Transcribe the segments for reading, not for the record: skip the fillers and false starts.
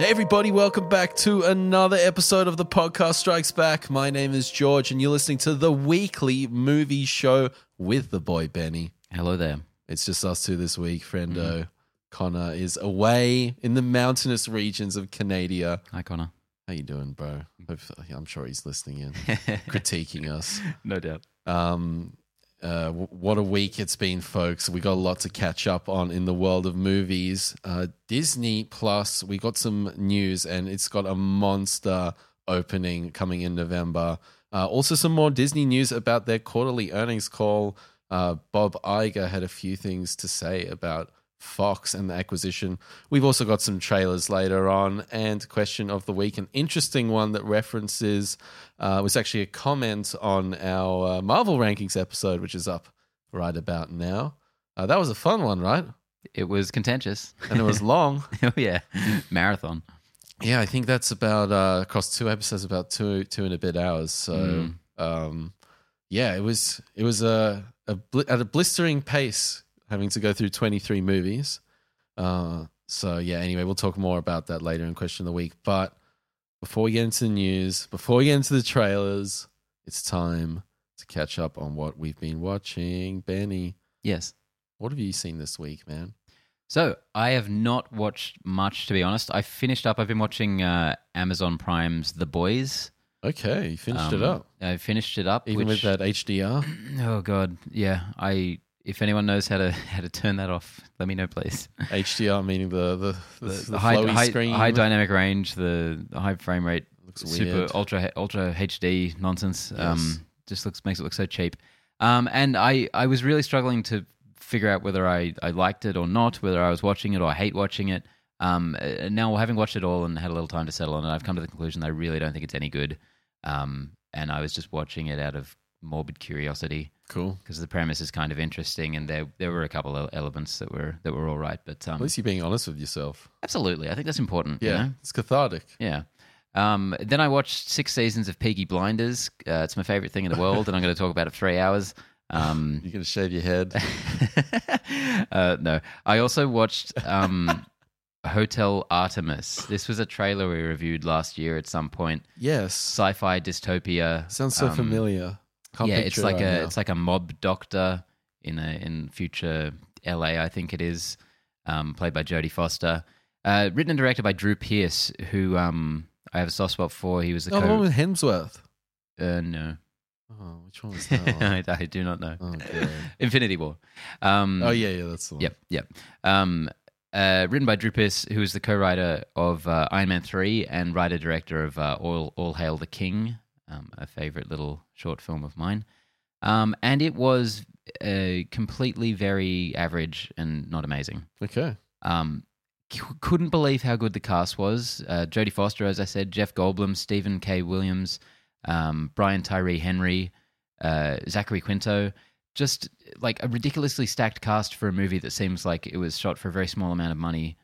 Hey everybody, welcome back to another episode of The Podcast Strikes Back. My name is George and you're listening to the weekly movie show with the boy Benny. Hello there. It's just us two this week. Friendo Connor is away in the mountainous regions of Canada. Hi Connor. How you doing, bro? Hopefully, I'm sure he's listening in, critiquing us. No doubt. What a week it's been, folks. We got a lot to catch up on in the world of movies. Disney Plus, we got some news and it's got a monster opening coming in November. Also some more Disney news about their quarterly earnings call. Bob Iger had a few things to say about Fox and the acquisition. We've also got some trailers later on and question of the week, an interesting one that references was actually a comment on our Marvel rankings episode, which is up right about now. That was a fun one, right? It was contentious and it was long. Oh yeah, marathon. Yeah, I think that's about across two episodes, about two and a bit hours. So yeah, it was at a blistering pace, having to go through 23 movies. So, yeah, anyway, we'll talk more about that later in Question of the Week. But before we get into the news, before we get into the trailers, it's time to catch up on what we've been watching. Benny. Yes. What have you seen this week, man? So I have not watched much, to be honest. I finished up. I've been watching Amazon Prime's The Boys. Okay, you finished it up. I finished it up. Even with that HDR? Oh, God, yeah. If anyone knows how to turn that off, let me know, please. HDR meaning the high screen, high dynamic range, the high frame rate, looks super weird. ultra HD nonsense. Yes. Just makes it look so cheap. And I was really struggling to figure out whether I liked it or not, whether I was watching it or I hate watching it. Now, having watched it all and had a little time to settle on it, I've come to the conclusion that I really don't think it's any good. And I was just watching it out of morbid curiosity. Cool, because the premise is kind of interesting, and there were a couple of elements that were all right. But at least you're being honest with yourself. Absolutely, I think that's important. Yeah, you know? It's cathartic. Yeah. Then I watched 6 seasons of Peaky Blinders. It's my favorite thing in the world, and I'm going to talk about it for 3 hours. You're going to shave your head? No. I also watched Hotel Artemis. This was a trailer we reviewed last year at some point. Yes. Sci-fi dystopia. Sounds so familiar. Can't picture it's like it's like a mob doctor in future LA, I think it is, played by Jodie Foster, written and directed by Drew Pierce, who I have a soft spot for. He was the one with Hemsworth. No. Oh, which one was that? I do not know. Okay. Infinity War. Oh yeah, that's the one. Yep. Written by Drew Pierce, who is the co-writer of Iron Man 3 and writer-director of All Hail the King. A favorite little short film of mine. And it was completely very average and not amazing. Okay. Couldn't believe how good the cast was. Jodie Foster, as I said, Jeff Goldblum, Stephen K. Williams, Brian Tyree Henry, Zachary Quinto. Just like a ridiculously stacked cast for a movie that seems like it was shot for a very small amount of money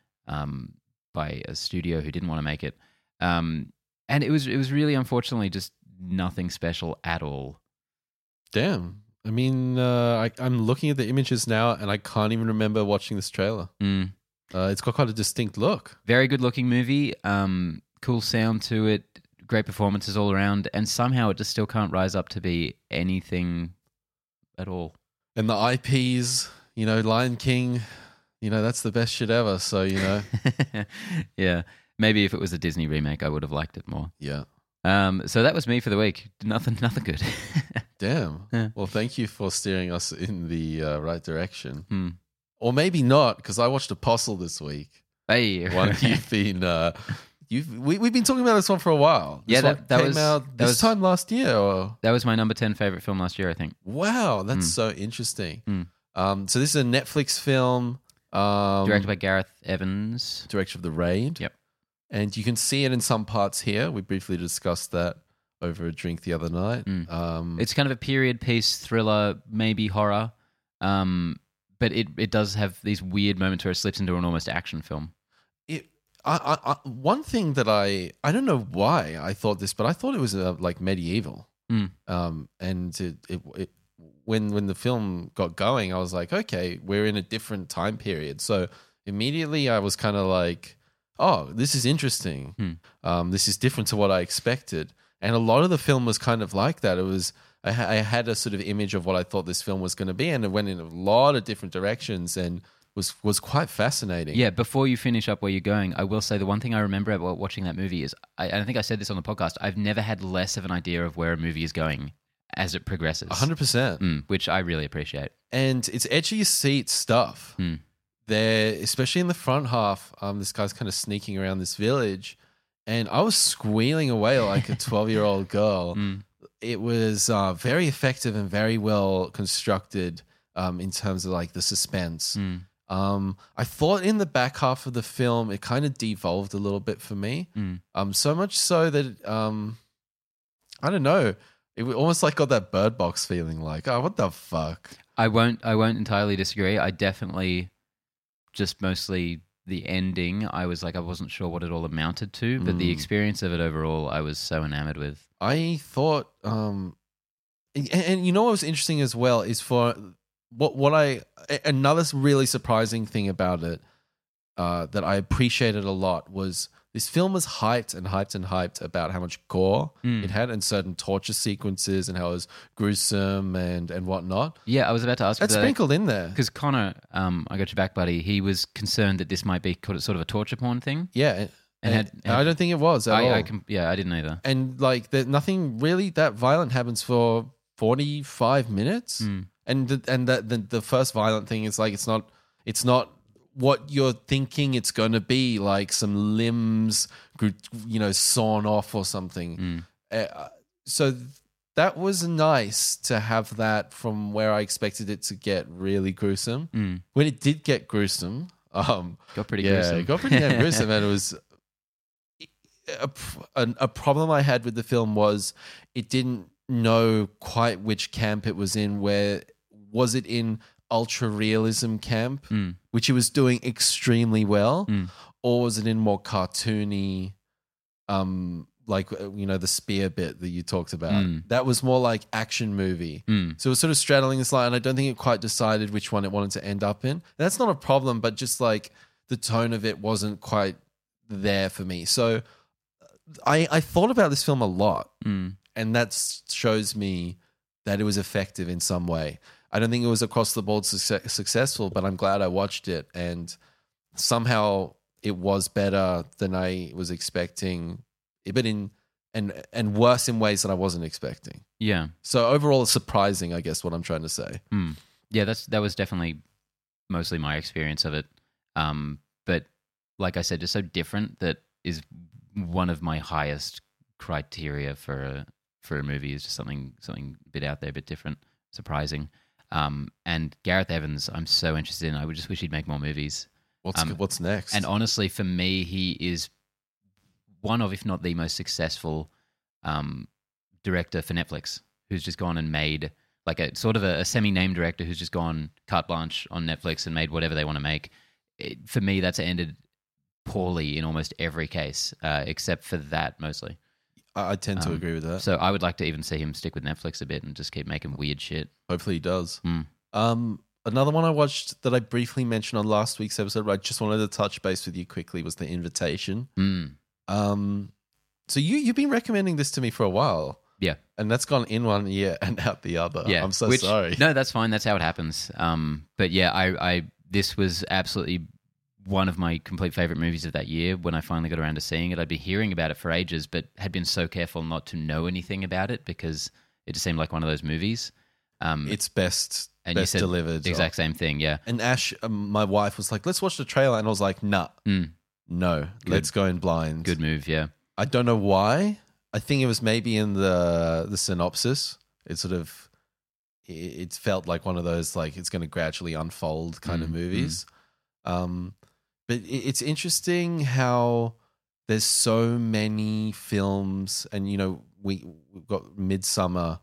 by a studio who didn't want to make it. And it was really, unfortunately, just nothing special at all. Damn. I mean, I'm looking at the images now and I can't even remember watching this trailer. It's got quite a distinct look. Very good looking movie. Cool sound to it. Great performances all around. And somehow it just still can't rise up to be anything at all. And the IPs, you know, Lion King, you know, that's the best shit ever. So, you know. Yeah. Maybe if it was a Disney remake, I would have liked it more. Yeah. So that was me for the week. Nothing good. Damn. Yeah. Well, thank you for steering us in the right direction. Or maybe not, because I watched Apostle this week. Hey. One you've been... We've been talking about this one for a while. This came out this time last year. Or... That was my number 10 favorite film last year, I think. Wow, that's so interesting. So this is a Netflix film. Directed by Gareth Evans. Director of The Raid. Yep. And you can see it in some parts here. We briefly discussed that over a drink the other night. It's kind of a period piece, thriller, maybe horror. But it does have these weird moments where it slips into an almost action film. One thing that I don't know why I thought this, but I thought it was like medieval. And it when the film got going, I was like, okay, we're in a different time period. So immediately I was kind of like... oh, this is interesting. This is different to what I expected. And a lot of the film was kind of like that. It was, I had a sort of image of what I thought this film was going to be, and it went in a lot of different directions and was quite fascinating. Yeah, before you finish up where you're going, I will say the one thing I remember about watching that movie is, I think I said this on the podcast, I've never had less of an idea of where a movie is going as it progresses. 100%. Which I really appreciate. And it's edge-of-your-seat stuff. There, especially in the front half, this guy's kind of sneaking around this village, and I was squealing away like a 12-year-old girl. It was very effective and very well constructed in terms of like the suspense. I thought in the back half of the film, it kind of devolved a little bit for me. So much so that, I don't know, it almost like got that Bird Box feeling like, oh, what the fuck? I won't entirely disagree. I definitely just mostly the ending, I was like, I wasn't sure what it all amounted to, but the experience of it overall, I was so enamored with. I thought, and you know what was interesting as well is for... Another really surprising thing about it that I appreciated a lot was this film was hyped and hyped and hyped about how much gore it had and certain torture sequences and how it was gruesome and whatnot. Yeah, I was about to ask. That's sprinkled in there. Because Connor, I got your back, buddy, he was concerned that this might be sort of a torture porn thing. Yeah. And I don't think it was at all. I didn't either. And like nothing really that violent happens for 45 minutes. And the first violent thing is like it's not what you're thinking it's going to be, like some limbs, sawn off or something. So that was nice to have that from where I expected it to get really gruesome. When it did get gruesome, gruesome. It got pretty damn gruesome, and it was a problem I had with the film was it didn't know quite which camp it was in. Was it in ultra realism camp, which it was doing extremely well, or was it in more cartoony, the spear bit that you talked about? That was more like action movie. So it was sort of straddling this line. I don't think it quite decided which one it wanted to end up in. And that's not a problem, but just like the tone of it wasn't quite there for me. So I thought about this film a lot, and that shows me that it was effective in some way. I don't think it was across the board successful, but I'm glad I watched it, and somehow it was better than I was expecting, but and worse in ways that I wasn't expecting. Yeah. So overall, it's surprising, I guess, what I'm trying to say. Yeah, that was definitely mostly my experience of it. But like I said, just so different, that is one of my highest criteria for a movie, is just something a bit out there, a bit different, surprising. And Gareth Evans, I'm so interested in. I would just wish he'd make more movies. What's next? And honestly, for me, he is one of, if not the most successful director for Netflix, who's just gone and made like a sort of a semi-named director who's just gone carte blanche on Netflix and made whatever they want to make. For me, that's ended poorly in almost every case, except for that mostly. I tend to agree with that. So I would like to even see him stick with Netflix a bit and just keep making weird shit. Hopefully he does. Another one I watched that I briefly mentioned on last week's episode, but I just wanted to touch base with you quickly, was The Invitation. So you've been recommending this to me for a while. Yeah. And that's gone in one ear and out the other. Yeah. I'm so sorry. No, that's fine. That's how it happens. But yeah, this was absolutely one of my complete favorite movies of that year. When I finally got around to seeing it, I'd been hearing about it for ages, but had been so careful not to know anything about it because it just seemed like one of those movies. It's best, and best you said delivered. The exact same thing, yeah. And Ash, my wife, was like, let's watch the trailer. And I was like, nah, no, let's go in blind. Good move, yeah. I don't know why. I think it was maybe in the synopsis. It sort of, it felt like one of those, like it's going to gradually unfold kind of movies. But it's interesting how there's so many films, and we've got Midsommar,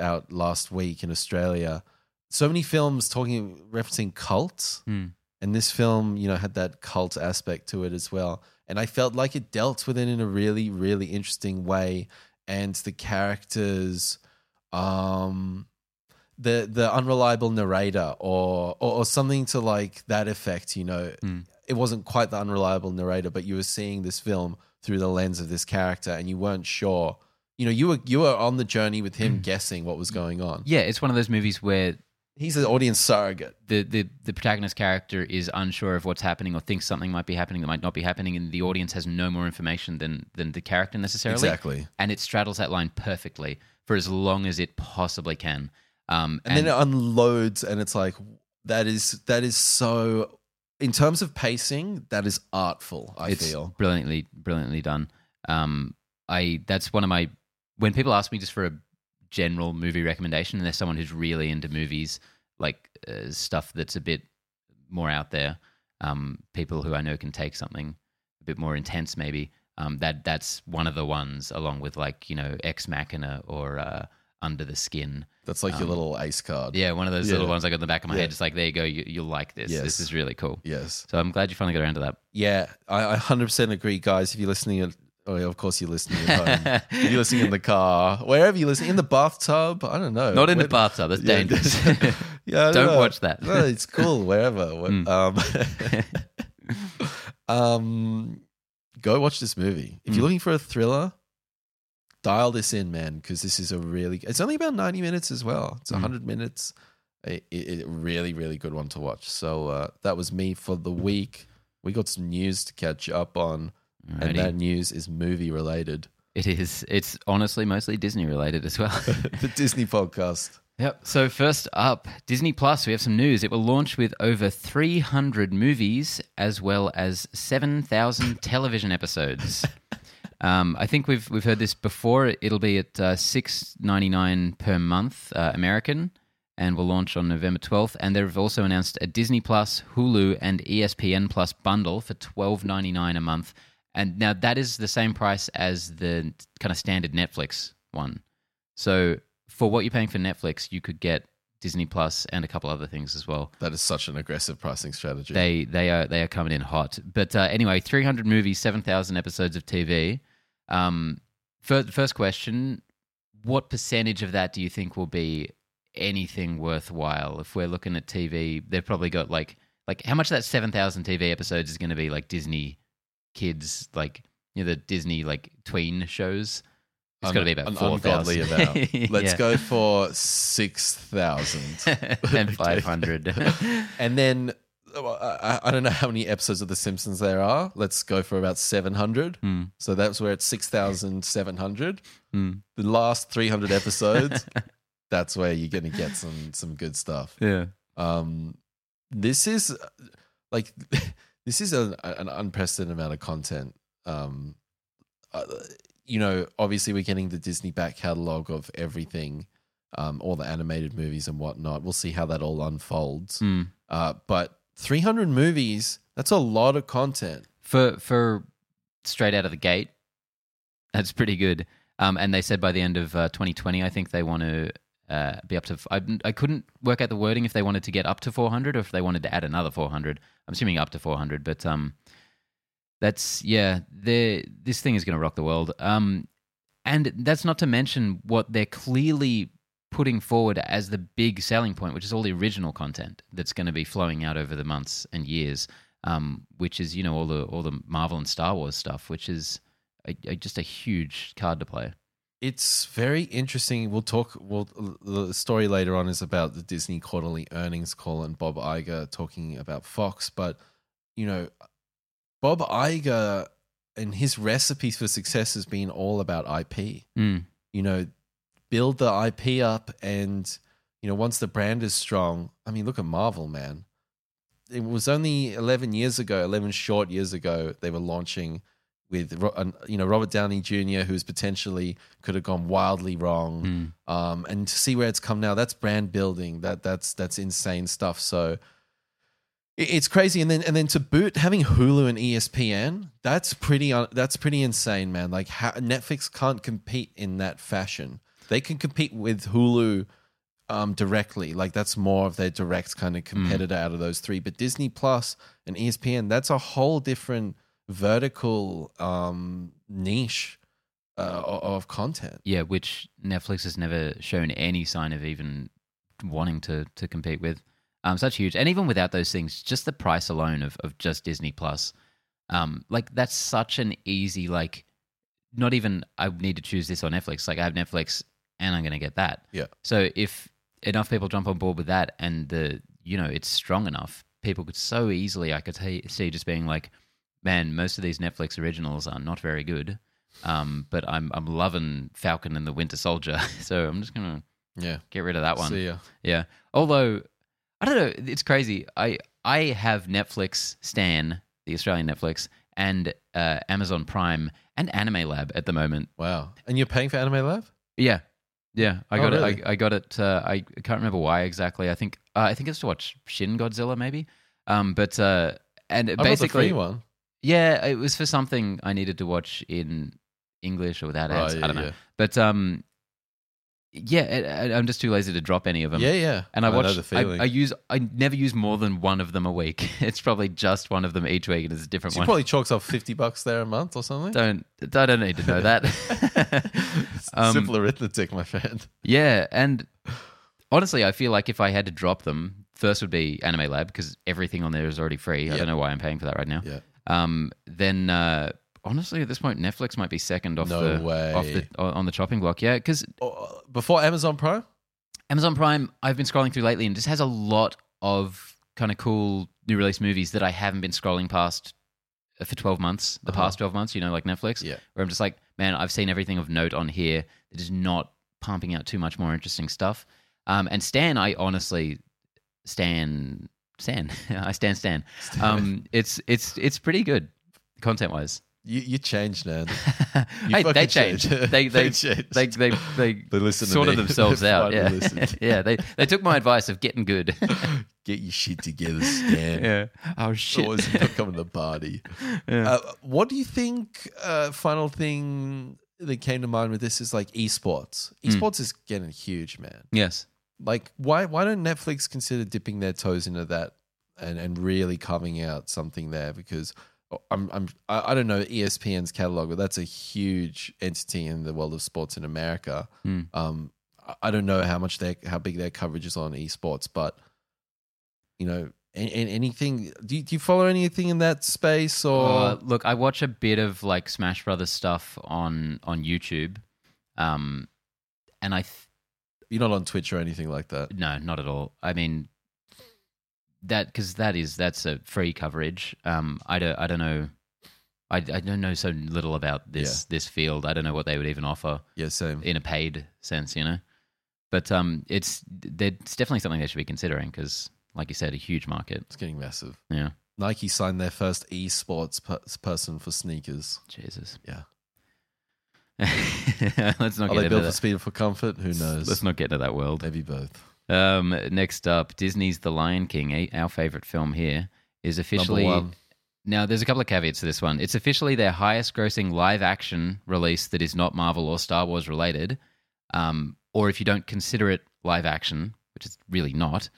out last week in Australia. So many films referencing cults, and this film, had that cult aspect to it as well. And I felt like it dealt with it in a really, really interesting way. And the characters, the unreliable narrator or something to like that effect, it wasn't quite the unreliable narrator, but you were seeing this film through the lens of this character and you weren't sure. You know, you were on the journey with him guessing what was going on. Yeah, it's one of those movies where he's an audience surrogate. The protagonist character is unsure of what's happening or thinks something might be happening that might not be happening, and the audience has no more information than the character necessarily. Exactly. And it straddles that line perfectly for as long as it possibly can. And then it unloads and it's like, that is so, in terms of pacing, that is artful, I feel. Brilliantly done. That's one of my, when people ask me just for a general movie recommendation, and there's someone who's really into movies, like stuff that's a bit more out there, people who I know can take something a bit more intense maybe, that's one of the ones, along with like, you know, Ex Machina or Under the Skin. That's like your little ace card. Yeah, one of those little ones I got in the back of my head. It's like, there you go, you'll like this. Yes. This is really cool. Yes. So I'm glad you finally got around to that. Yeah, I 100% agree, guys. If you're listening of course you're listening at home. You're listening in the car. Wherever you're listening. In the bathtub. I don't know. Not in the bathtub. That's dangerous. Don't watch that. No, it's cool. Wherever. Go watch this movie. If you're looking for a thriller, dial this in, man, because this is it's only about 90 minutes as well. It's 100 minutes. A really, really good one to watch. So that was me for the week. We got some news to catch up on. Alrighty. And that news is movie related. It is. It's honestly mostly Disney related as well. The Disney podcast. Yep. So first up, Disney Plus, we have some news. It will launch with over 300 movies as well as 7,000 television episodes. I think we've heard this before. It'll be at $6.99 per month American, and will launch on November 12th. And they've also announced a Disney Plus, Hulu, and ESPN Plus bundle for $12.99 a month. And now that is the same price as the kind of standard Netflix one. So for what you're paying for Netflix, you could get Disney Plus and a couple other things as well. That is such an aggressive pricing strategy. They are coming in hot. But anyway, 300 movies, 7,000 episodes of TV. First question, what percentage of that do you think will be anything worthwhile? If we're looking at TV, they've probably got like how much of that 7,000 TV episodes is going to be like Disney kids, like, you know, the Disney like tween shows. It's got to be about 4,000. Let's go for 6,000 and 500, and then I don't know how many episodes of The Simpsons there are. Let's go for about 700. So that's where it's 6,700. The last 300 episodes. That's where you're going to get some good stuff. Yeah. This is an unprecedented amount of content. You know, obviously we're getting the Disney back catalog of everything, all the animated movies and whatnot. We'll see how that all unfolds. But 300 movies, that's a lot of content. For straight out of the gate, that's pretty good. And they said by the end of 2020, I think they want to be up to... I couldn't work out the wording if they wanted to get up to 400 or if they wanted to add another 400. I'm assuming up to 400, but that's... Yeah, this thing is going to rock the world. And that's not to mention what they're clearly putting forward as the big selling point, which is all the original content that's going to be flowing out over the months and years, which is, you know, all the Marvel and Star Wars stuff, which is... just a huge card to play. It's very interesting. The story later on is about the Disney quarterly earnings call and Bob Iger talking about Fox. But, you know, Bob Iger and his recipe for success has been all about IP. You know, build the IP up and, you know, once the brand is strong, I mean, look at Marvel, man. It was only 11 short years ago, they were launching... with, you know, Robert Downey Jr., who's potentially could have gone wildly wrong, and to see where it's come now, that's brand building. That's insane stuff. So it's crazy. And then to boot, having Hulu and ESPN, that's pretty insane, man. Like Netflix can't compete in that fashion. They can compete with Hulu directly. Like that's more of their direct kind of competitor out of those three. But Disney Plus and ESPN, that's a whole different vertical niche of content. Yeah, which Netflix has never shown any sign of even wanting to compete with. Such huge. And even without those things, just the price alone of just Disney Plus, like that's such an easy, like not even I need to choose this on Netflix. Like I have Netflix and I'm going to get that. Yeah. So if enough people jump on board with that and the, you know, it's strong enough, people could so easily, I could see just being like, man, most of these Netflix originals are not very good. But I'm loving Falcon and the Winter Soldier. So I'm just going to get rid of that one. See ya. Yeah. Although, I don't know, it's crazy. I have Netflix Stan, the Australian Netflix, and Amazon Prime and Anime Lab at the moment. Wow. And you're paying for Anime Lab? Yeah. Yeah. I got it. I got it. I can't remember why exactly. I think it's to watch Shin Godzilla maybe. And I basically, got the free one. Yeah, it was for something I needed to watch in English or without ads. I don't know. Yeah. But I'm just too lazy to drop any of them. Yeah, yeah. And I watch. Know the feeling. I never use more than one of them a week. It's probably just one of them each week, and it's a different one. She probably chalks up $50 there a month or something. Don't need to know that. Simple arithmetic, my friend. Yeah, and honestly, I feel like if I had to drop them, first would be Anime Lab because everything on there is already free. Yeah. I don't know why I'm paying for that right now. Yeah. Then honestly, at this point, Netflix might be second on the chopping block. Yeah, because before Amazon Prime, I've been scrolling through lately and just has a lot of kind of cool new release movies that I haven't been scrolling past for 12 months, the past 12 months, you know, like Netflix, where I'm just like, man, I've seen everything of note on here that is not pumping out too much more interesting stuff. And Stan, I honestly, Stan. It's pretty good content wise. You changed, man. You they changed. They sorted themselves out. Yeah, yeah. They took my advice of getting good. Get your shit together, Stan. Yeah. Oh shit. Always not coming to the party. Yeah. What do you think? Final thing that came to mind with this is like esports. Esports is getting huge, man. Yes. Like, why don't Netflix consider dipping their toes into that and really carving out something there? Because I don't know ESPN's catalog, but that's a huge entity in the world of sports in America. I don't know how big their coverage is on esports, but you know, anything. Do you follow anything in that space? Or look, I watch a bit of like Smash Brothers stuff on YouTube, and I. You're not on Twitch or anything like that? No, not at all. I mean, that's a free coverage. I don't know. I don't know so little about this field. I don't know what they would even offer. Yeah, same. In a paid sense, you know. But it's definitely something they should be considering because, like you said, a huge market. It's getting massive. Yeah. Nike signed their first esports person for sneakers. Jesus. Yeah. Let's not get into that. Are they built for speed or for comfort? Who knows? Let's not get into that world. Maybe both. Next up, Disney's The Lion King, our favorite film here, is officially... Number one. Now, there's a couple of caveats to this one. It's officially their highest-grossing live-action release that is not Marvel or Star Wars related, or if you don't consider it live-action, which it's really not,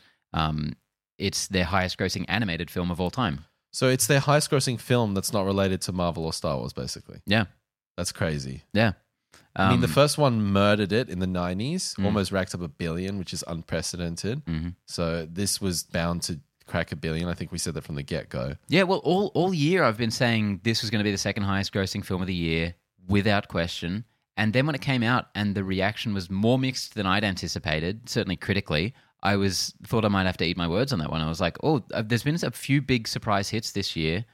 it's their highest-grossing animated film of all time. So it's their highest-grossing film that's not related to Marvel or Star Wars, basically. Yeah. That's crazy. Yeah. I mean, the first one murdered it in the 90s, almost racked up $1 billion, which is unprecedented. Mm-hmm. So this was bound to crack $1 billion. I think we said that from the get-go. Yeah, well, all year I've been saying this was going to be the second highest grossing film of the year, without question. And then when it came out and the reaction was more mixed than I'd anticipated, certainly critically, I thought I might have to eat my words on that one. I was like, oh, there's been a few big surprise hits this year.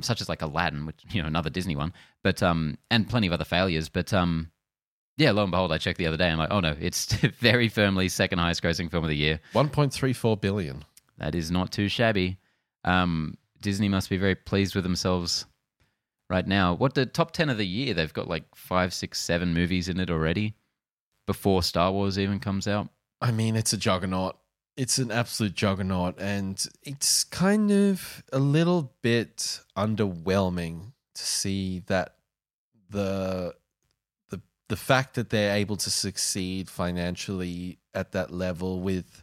Such as like Aladdin, which, you know, another Disney one, but and plenty of other failures. But yeah, lo and behold, I checked the other day. I'm like, oh no, it's very firmly second highest grossing film of the year, $1.34 billion. That is not too shabby. Disney must be very pleased with themselves right now. What the top 10 of the year? They've got like 5, 6, 7 movies in it already before Star Wars even comes out. I mean, it's a juggernaut. It's an absolute juggernaut, and it's kind of a little bit underwhelming to see that the fact that they're able to succeed financially at that level with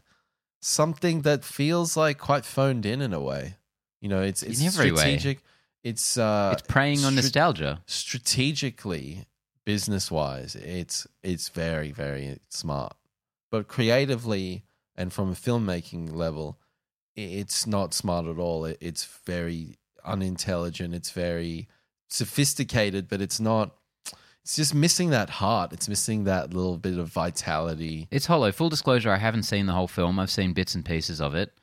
something that feels like quite phoned in a way. You know, it's strategic. Way. It's preying on nostalgia. Strategically, business-wise, it's very, very smart, but creatively. And from a filmmaking level, it's not smart at all. It's very unintelligent. It's very sophisticated, but it's not. It's just missing that heart. It's missing that little bit of vitality. It's hollow. Full disclosure, I haven't seen the whole film. I've seen bits and pieces of it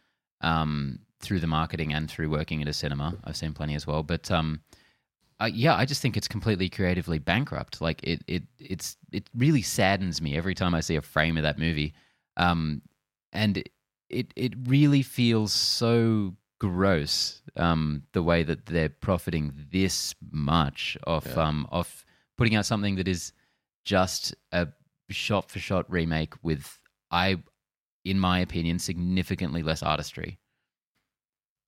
through the marketing and through working at a cinema. I've seen plenty as well. But yeah, I just think it's completely creatively bankrupt. Like it really saddens me every time I see a frame of that movie. And it really feels so gross the way that they're profiting this much off off putting out something that is just a shot-for-shot remake with, in my opinion, significantly less artistry.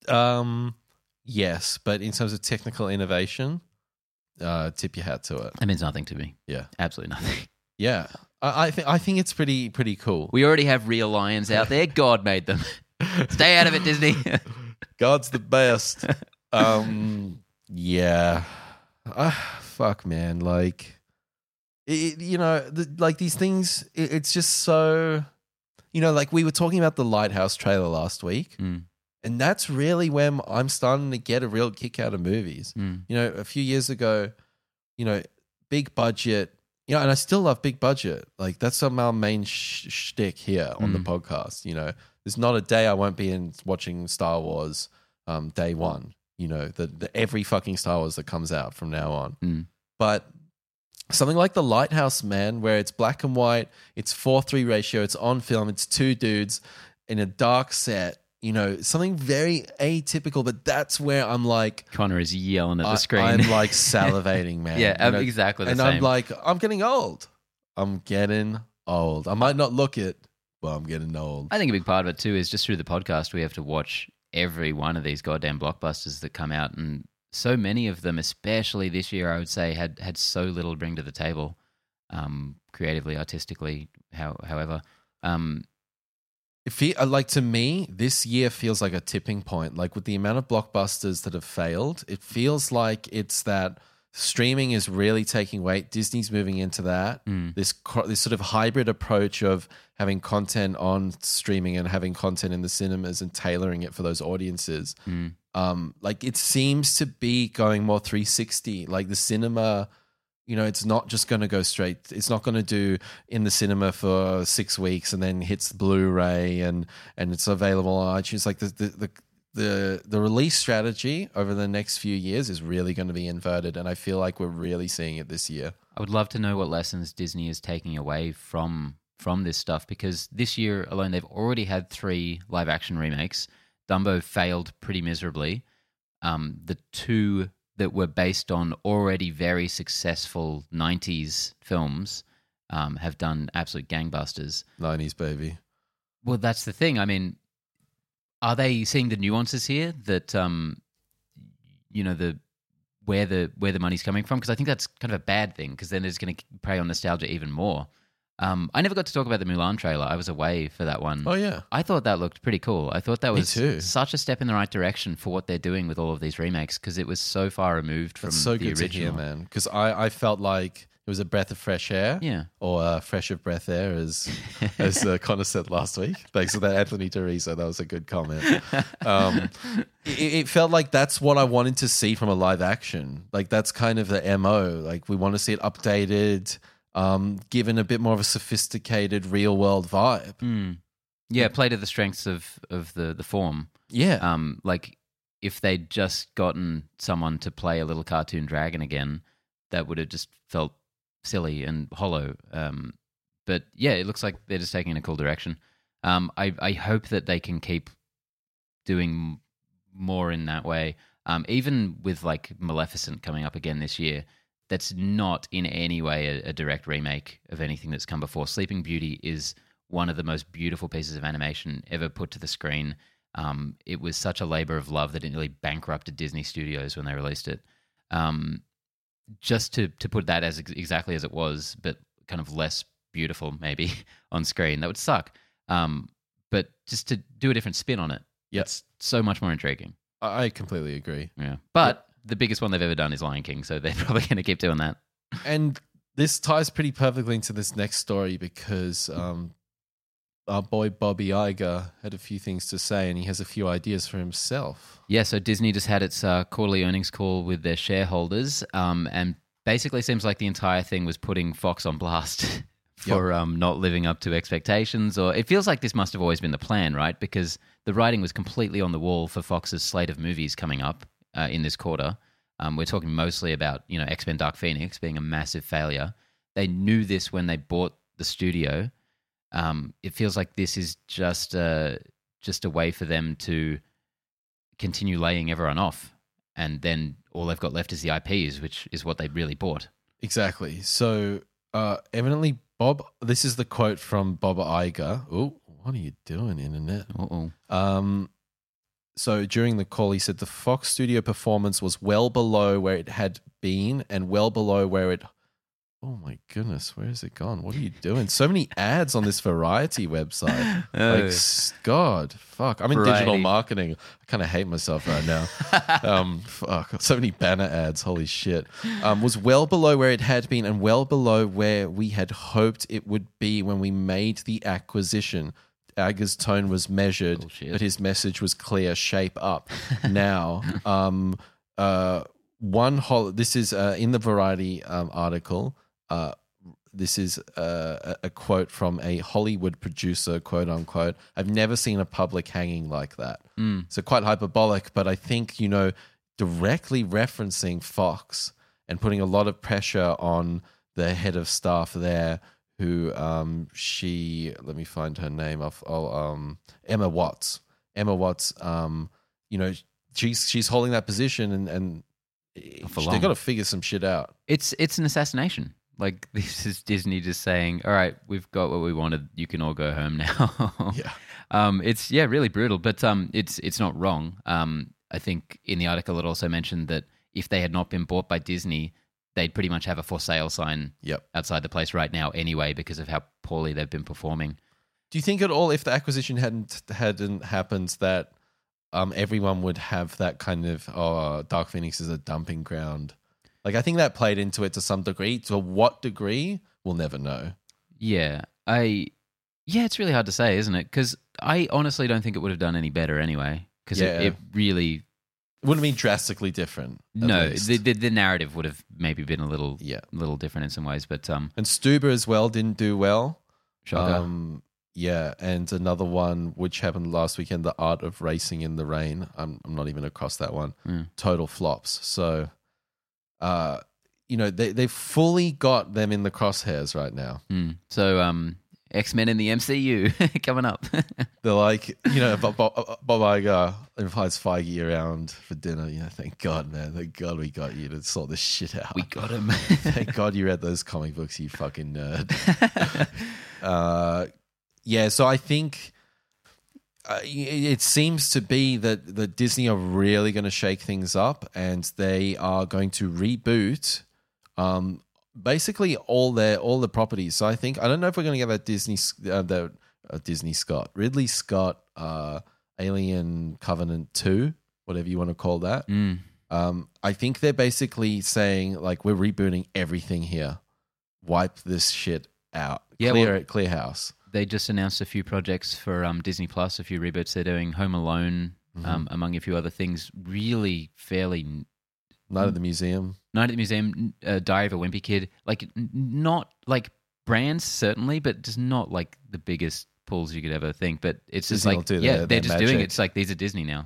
Yes, but in terms of technical innovation, tip your hat to it. That means nothing to me. Yeah. Absolutely nothing. Yeah. I think it's pretty cool. We already have real lions out there. God made them. Stay out of it, Disney. God's the best. Yeah. Fuck, man. Like, these things, it's just so, like we were talking about the Lighthouse trailer last week, and that's really when I'm starting to get a real kick out of movies. A few years ago, big budget, and I still love big budget. Like, that's our main shtick here on the podcast. There's not a day I won't be in watching Star Wars day one. Every fucking Star Wars that comes out from now on. But something like The Lighthouse, man, where it's black and white, it's 4:3 ratio, it's on film, it's two dudes in a dark set, something very atypical, but that's where I'm like... Connor is yelling at the screen. I'm like salivating, man. Yeah, exactly the same. And I'm like, I'm getting old. I might not look it, but I'm getting old. I think a big part of it too is just through the podcast we have to watch... every one of these goddamn blockbusters that come out, and so many of them, especially this year, I would say, had so little to bring to the table, creatively, artistically, however. To me, this year feels like a tipping point. Like with the amount of blockbusters that have failed, it feels like it's that streaming is really taking weight. Disney's moving into that. This sort of hybrid approach of having content on streaming and having content in the cinemas and tailoring it for those audiences. Like it seems to be going more 360. Like the cinema, it's not just going to go straight. It's not going to do in the cinema for 6 weeks and then hits Blu-ray and it's available on iTunes. Like the release strategy over the next few years is really going to be inverted, and I feel like we're really seeing it this year. I would love to know what lessons Disney is taking away from this stuff, because this year alone they've already had 3 live-action remakes. Dumbo failed pretty miserably. The 2 that were based on already very successful 90s films have done absolute gangbusters. 90s, baby. Well, that's the thing. I mean... are they seeing the nuances here that, where the money's coming from? Because I think that's kind of a bad thing, because then it's going to prey on nostalgia even more. I never got to talk about the Mulan trailer. I was away for that one. Oh, yeah. I thought that looked pretty cool. I thought that was such a step in the right direction for what they're doing with all of these remakes, because it was so far removed from the original. That's so good to hear, man, because I felt like... it was a breath of fresh air, or fresh of breath air, as Connor said last week. Thanks for that, Anthony Teresa. That was a good comment. It felt like that's what I wanted to see from a live action. Like that's kind of the MO. Like we want to see it updated, given a bit more of a sophisticated real world vibe. Yeah, play to the strengths of the form. Yeah, like if they'd just gotten someone to play a little cartoon dragon again, that would have just felt silly and hollow, but yeah, it looks like they're just taking in a cool direction. I hope that they can keep doing more in that way. Even with like Maleficent coming up again this year, that's not in any way a direct remake of anything that's come before. Sleeping Beauty is one of the most beautiful pieces of animation ever put to the screen. It was such a labor of love that it nearly bankrupted Disney Studios when they released it. Just to put that as exactly as it was, but kind of less beautiful maybe on screen, that would suck. But just to do a different spin on it, it's so much more intriguing. I completely agree. Yeah, but the biggest one they've ever done is Lion King, so they're probably going to keep doing that. And this ties pretty perfectly into this next story because our boy Bobby Iger had a few things to say, and he has a few ideas for himself. Yeah, so Disney just had its quarterly earnings call with their shareholders, and basically seems like the entire thing was putting Fox on blast for not living up to expectations. Or it feels like this must have always been the plan, right? Because the writing was completely on the wall for Fox's slate of movies coming up in this quarter. We're talking mostly about, you know, X-Men Dark Phoenix being a massive failure. They knew this when they bought the studio. It feels like this is just a way for them to continue laying everyone off, and then all they've got left is the IPs, which is what they really bought. Exactly. So evidently, Bob, this is the quote from Bob Iger. Oh, what are you doing, Internet? So during the call, he said the Fox studio performance was well below where it had been and well below where it... Oh my goodness, where is it gone? What are you doing? So many ads on this variety website. Like, God, fuck. I'm in digital marketing. I kind of hate myself right now. Fuck, so many banner ads. Holy shit. Was well below where it had been and well below where we had hoped it would be when we made the acquisition. Iger's tone was measured, but his message was clear. Shape up now. This is in the Variety article. This is a quote from a Hollywood producer, quote unquote. I've never seen a public hanging like that. So quite hyperbolic, but I think, you know, directly referencing Fox and putting a lot of pressure on the head of staff there, who let me find her name. Emma Watts. Emma Watts. You know, she's holding that position, and they got to figure some shit out. It's an assassination. Like, this is Disney just saying, all right, we've got what we wanted. You can all go home now. Yeah. It's, yeah, really brutal, but it's not wrong. I think in the article it also mentioned that if they had not been bought by Disney, they'd pretty much have a for sale sign outside the place right now anyway because of how poorly they've been performing. Do you think at all if the acquisition hadn't happened that everyone would have that kind of, oh, Dark Phoenix is a dumping ground? Like, I think that played into it to some degree. To what degree, we'll never know. Yeah, it's really hard to say, isn't it? Because I honestly don't think it would have done any better anyway. Because it really... It wouldn't be drastically different. No, the narrative would have maybe been a little different in some ways. But and Stuber as well didn't do well. Shocker. Yeah, and another one which happened last weekend, The Art of Racing in the Rain. I'm not even across that one. Total flops. So... you know, they've fully got them in the crosshairs right now. So X-Men in the MCU coming up. They're like, you know, Bob Iger invites Feige around for dinner. You know, thank God, man. Thank God we got you to sort this shit out. We got him. Thank God you read those comic books, you fucking nerd. Yeah, so I think... it seems to be that Disney are really going to shake things up, and they are going to reboot basically all the properties. So I don't know if we're going to get that Ridley Scott Alien Covenant 2, whatever you want to call that. I think they're basically saying, like, we're rebooting everything here. Wipe this shit out. Yeah, clear house. They just announced a few projects for Disney Plus, a few reboots they're doing, Home Alone, among a few other things. Really fairly... Night at the Museum, Diary of a Wimpy Kid. Like, not like brands, certainly, but just not like the biggest pulls you could ever think. But it's Disney just like, they're just magic. Doing it. It's like, these are Disney now.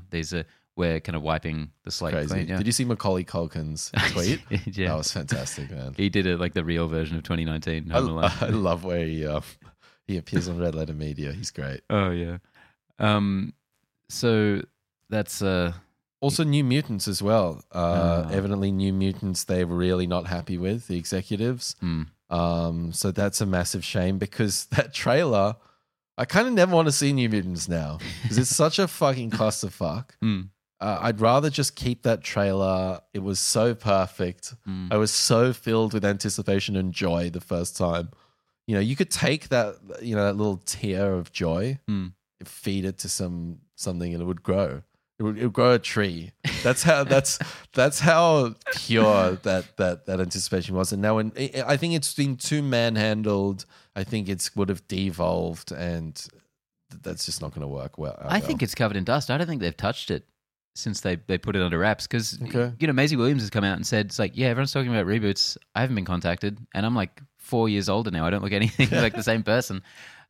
We're kind of wiping the slate clean. Yeah. Did you see Macaulay Culkin's tweet? Yeah. That was fantastic, man. He did it like the real version of 2019. Home Alone. I love where he appears on Red Letter Media. He's great. Oh, yeah. So that's... also New Mutants as well. Evidently New Mutants, they're really not happy with, the executives. So that's a massive shame because that trailer, I kind of never want to see New Mutants now because it's such a fucking clusterfuck. I'd rather just keep that trailer. It was so perfect. I was so filled with anticipation and joy the first time. You know, you could take that, you know, that little tear of joy, feed it to something, and it would grow. It would grow a tree. That's how that's how pure that anticipation was. And now, I think it's been too manhandled. I think it would have devolved, and that's just not going to work well. I think it's covered in dust. I don't think they've touched it since they put it under wraps, because you know, Maisie Williams has come out and said, it's like, yeah, everyone's talking about reboots. I haven't been contacted, and I'm like 4 years older now. I don't look anything like the same person.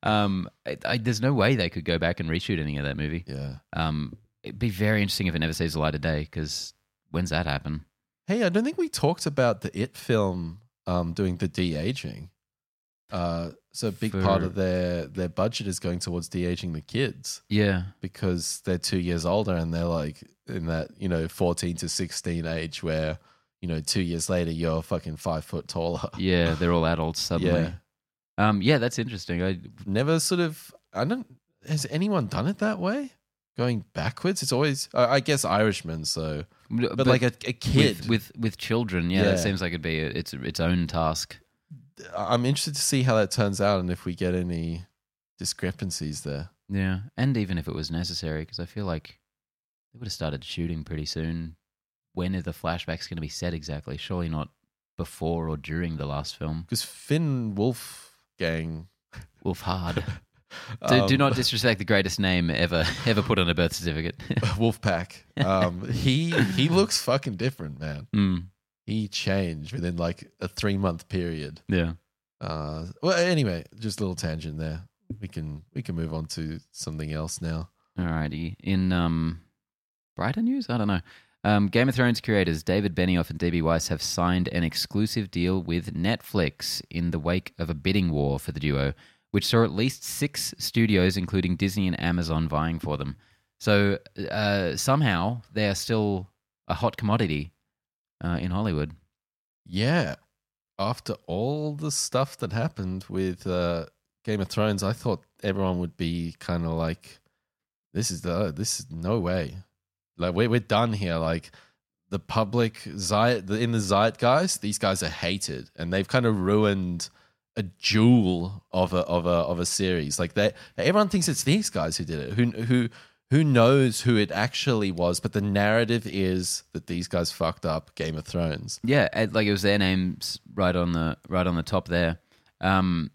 There's no way they could go back and reshoot any of that movie. Yeah. It'd be very interesting if it never sees the light of day, because when's that happen? Hey, I don't think we talked about the It film doing the de-aging. So a big part of their budget is going towards de-aging the kids. Yeah. Because they're 2 years older and they're like in that, you know, 14 to 16 age where, you know, 2 years later you're fucking 5 foot taller. Yeah, they're all adults suddenly. Yeah, that's interesting. Has anyone done it that way? Going backwards? It's always, I guess, Irishmen, so. But like a kid. With children, that seems like it'd be its own task. I'm interested to see how that turns out and if we get any discrepancies there. Yeah, and even if it was necessary, because I feel like they would have started shooting pretty soon. When are the flashbacks going to be set exactly? Surely not before or during the last film. Because Finn Wolfhard. Do not disrespect the greatest name ever put on a birth certificate. Wolfpack. He looks fucking different, man. Mm. He changed within like a 3 month period. Yeah. Well, anyway, just a little tangent there. We can move on to something else now. Alrighty. In brighter news, I don't know. Game of Thrones creators David Benioff and D.B. Weiss have signed an exclusive deal with Netflix in the wake of a bidding war for the duo, which saw at least 6 studios, including Disney and Amazon, vying for them. So somehow they are still a hot commodity. In Hollywood. Yeah. After all the stuff that happened with Game of Thrones, I thought everyone would be kind of like, this is no way. Like, we're done here. Like, the public, in the zeitgeist, these guys are hated. And they've kind of ruined a jewel of a series. Like, everyone thinks it's these guys who did it, who knows who it actually was, but the narrative is that these guys fucked up Game of Thrones. Yeah, like it was their names right on the top there. And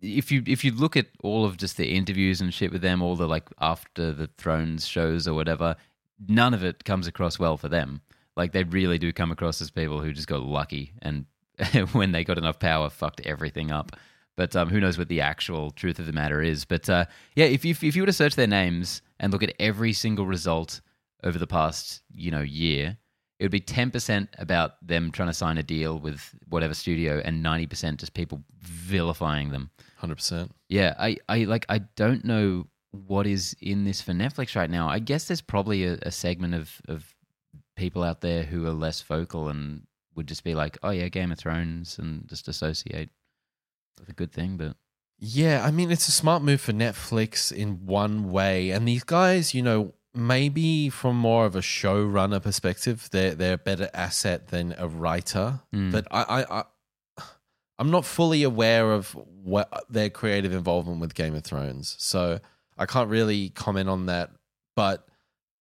if you look at all of just the interviews and shit with them, all the like after the Thrones shows or whatever, none of it comes across well for them. Like they really do come across as people who just got lucky and when they got enough power, fucked everything up. But who knows what the actual truth of the matter is. But if you were to search their names and look at every single result over the past, you know, year, it would be 10% about them trying to sign a deal with whatever studio and 90% just people vilifying them. 100%. Yeah, I don't know what is in this for Netflix right now. I guess there's probably a segment of people out there who are less vocal and would just be like, oh yeah, Game of Thrones, and just associate. A good thing, but yeah, I mean, it's a smart move for Netflix in one way, and these guys, you know, maybe from more of a showrunner perspective, they're a better asset than a writer. But I'm not fully aware of what their creative involvement with Game of Thrones, so I can't really comment on that. But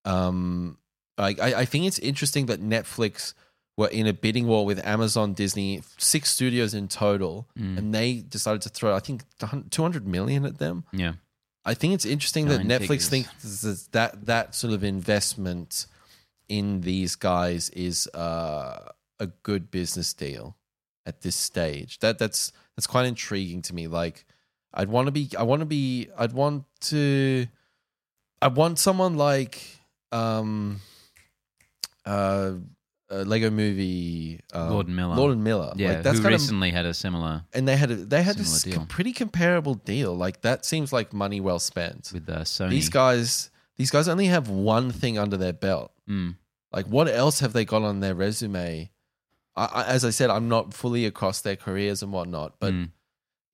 I think it's interesting that Netflix were in a bidding war with Amazon, Disney, 6 studios in total, and they decided to throw, I think, $200 million at them. Yeah. I think it's interesting that Netflix thinks that sort of investment in these guys is a good business deal at this stage. That's quite intriguing to me. Like, I want someone like Lego Movie, Lord and Miller, yeah, like, that's who kind recently had a similar, and they had a pretty comparable deal. Like, that seems like money well spent with Sony. These guys only have one thing under their belt. Like, what else have they got on their resume? I, as I said, I'm not fully across their careers and whatnot, but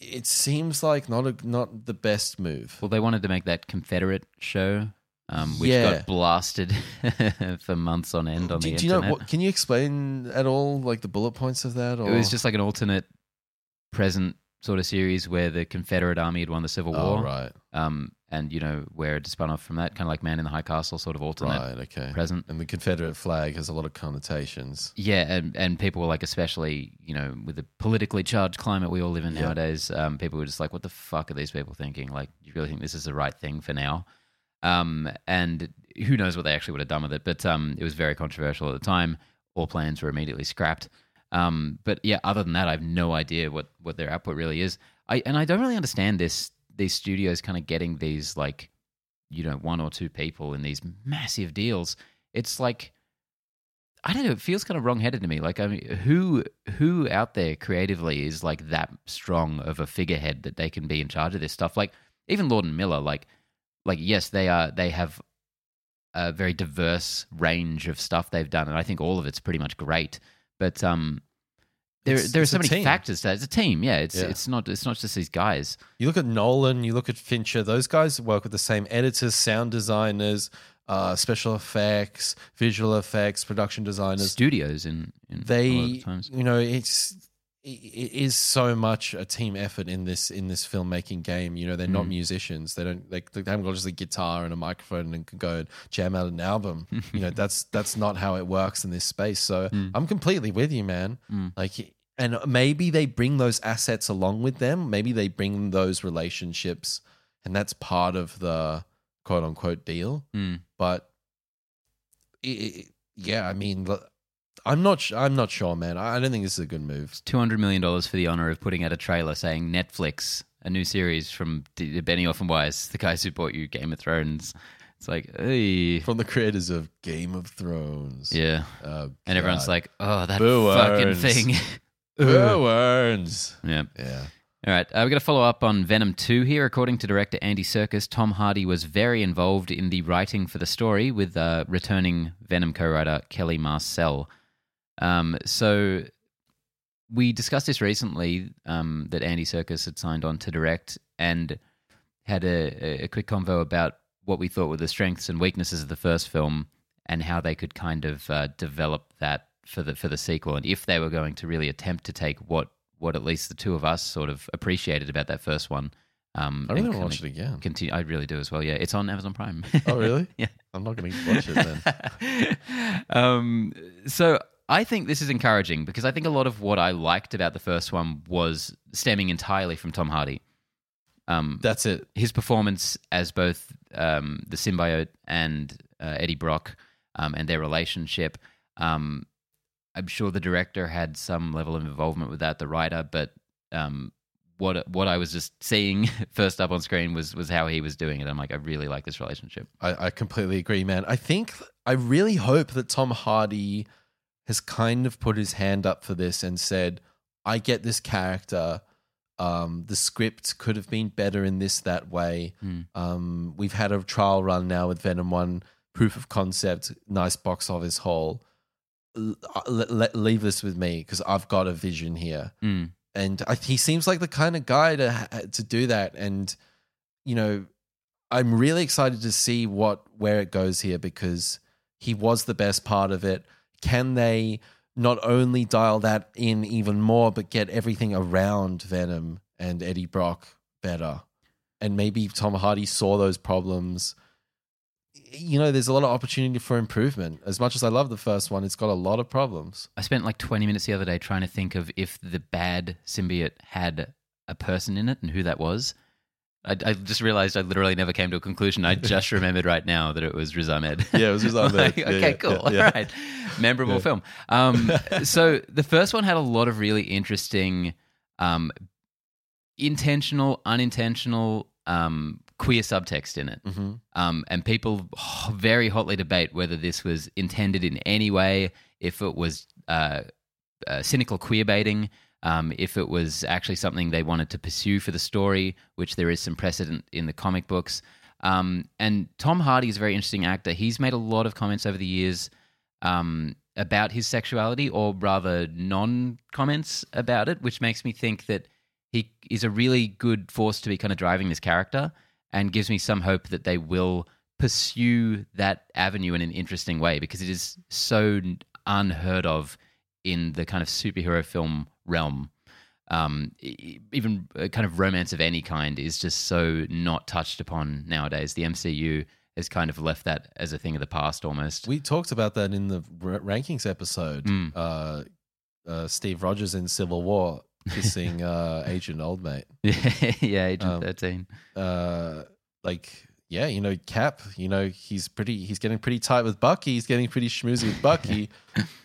it seems like not the best move. Well, they wanted to make that Confederate show. Which got blasted for months on end on the internet. Can you explain at all, like, the bullet points of that? Or? It was just like an alternate present sort of series where the Confederate army had won the Civil War. Oh, right. And, you know, where it spun off from that, kind of like Man in the High Castle, sort of alternate present. And the Confederate flag has a lot of connotations. Yeah, and people were like, especially, you know, with the politically charged climate we all live in nowadays, people were just like, what the fuck are these people thinking? Like, you really think this is the right thing for now? And who knows what they actually would have done with it, but it was very controversial at the time. All plans were immediately scrapped. But yeah, other than that, I have no idea what their output really is. I don't really understand this. These studios kind of getting these, like, you know, one or two people in these massive deals. It's like, I don't know, it feels kind of wrong-headed to me. Like, I mean, who out there creatively is like that strong of a figurehead that they can be in charge of this stuff? Like, even Lord and Miller, like yes, they have a very diverse range of stuff they've done, and I think all of it's pretty much great. But there are so many factors to that. It's a team, yeah. It's not just these guys. You look at Nolan, you look at Fincher, those guys work with the same editors, sound designers, special effects, visual effects, production designers. Studios in a lot of times. You know, it is so much a team effort in this filmmaking game. You know, they're not musicians. They haven't got just a guitar and a microphone and can go and jam out an album. You know, that's not how it works in this space. So I'm completely with you, man. Like, and maybe they bring those assets along with them. Maybe they bring those relationships, and that's part of the quote unquote deal. But I mean, I'm not sure, man. I don't think this is a good move. It's $200 million for the honor of putting out a trailer saying Netflix, a new series from Benioff and Weiss, the guys who bought you Game of Thrones. It's like, hey. From the creators of Game of Thrones. Yeah. And everyone's like, oh, that Boo fucking earns. Thing. Boo earns. Yeah. Yeah. All right, we're going to follow up on Venom 2 here. According to director Andy Serkis, Tom Hardy was very involved in the writing for the story with returning Venom co-writer Kelly Marcel. So we discussed this recently, that Andy Serkis had signed on to direct, and had a quick convo about what we thought were the strengths and weaknesses of the first film and how they could kind of develop that for the sequel, and if they were going to really attempt to take what at least the two of us sort of appreciated about that first one. I really want to watch it again. I really do as well, yeah. It's on Amazon Prime. Oh, really? Yeah. I'm not going to watch it then. So I think this is encouraging, because I think a lot of what I liked about the first one was stemming entirely from Tom Hardy. That's it. His performance as both the symbiote and Eddie Brock, and their relationship. I'm sure the director had some level of involvement with that, the writer, but... What I was just seeing first up on screen was how he was doing it. I'm like, I really like this relationship. I completely agree, man. I really hope that Tom Hardy has kind of put his hand up for this and said, I get this character. The script could have been better in this, that way. We've had a trial run now with Venom 1, proof of concept, nice box office haul. Leave this with me, because I've got a vision here. And he seems like the kind of guy to do that. And, you know, I'm really excited to see where it goes here, because he was the best part of it. Can they not only dial that in even more, but get everything around Venom and Eddie Brock better? And maybe Tom Hardy saw those problems. You know, there's a lot of opportunity for improvement. As much as I love the first one, it's got a lot of problems. I spent like 20 minutes the other day trying to think of if the bad symbiote had a person in it and who that was. I just realized I literally never came to a conclusion. I just remembered right now that it was Riz Ahmed. Yeah, it was Riz Ahmed. Like, yeah, okay, yeah, cool. Yeah, yeah. All right. Memorable film. So the first one had a lot of really interesting, intentional, unintentional, queer subtext in it. And people very hotly debate whether this was intended in any way, if it was cynical queer baiting, if it was actually something they wanted to pursue for the story, which there is some precedent in the comic books. And Tom Hardy is a very interesting actor. He's made a lot of comments over the years about his sexuality, or rather non-comments about it, which makes me think that he is a really good force to be kind of driving this character, and gives me some hope that they will pursue that avenue in an interesting way, because it is so unheard of in the kind of superhero film realm. even kind of romance of any kind is just so not touched upon nowadays. The MCU has kind of left that as a thing of the past almost. We talked about that in the rankings episode. Steve Rogers in Civil War kissing Agent Old Mate. Yeah, Agent 13. Cap, he's getting pretty tight with Bucky. He's getting pretty schmoozy with Bucky.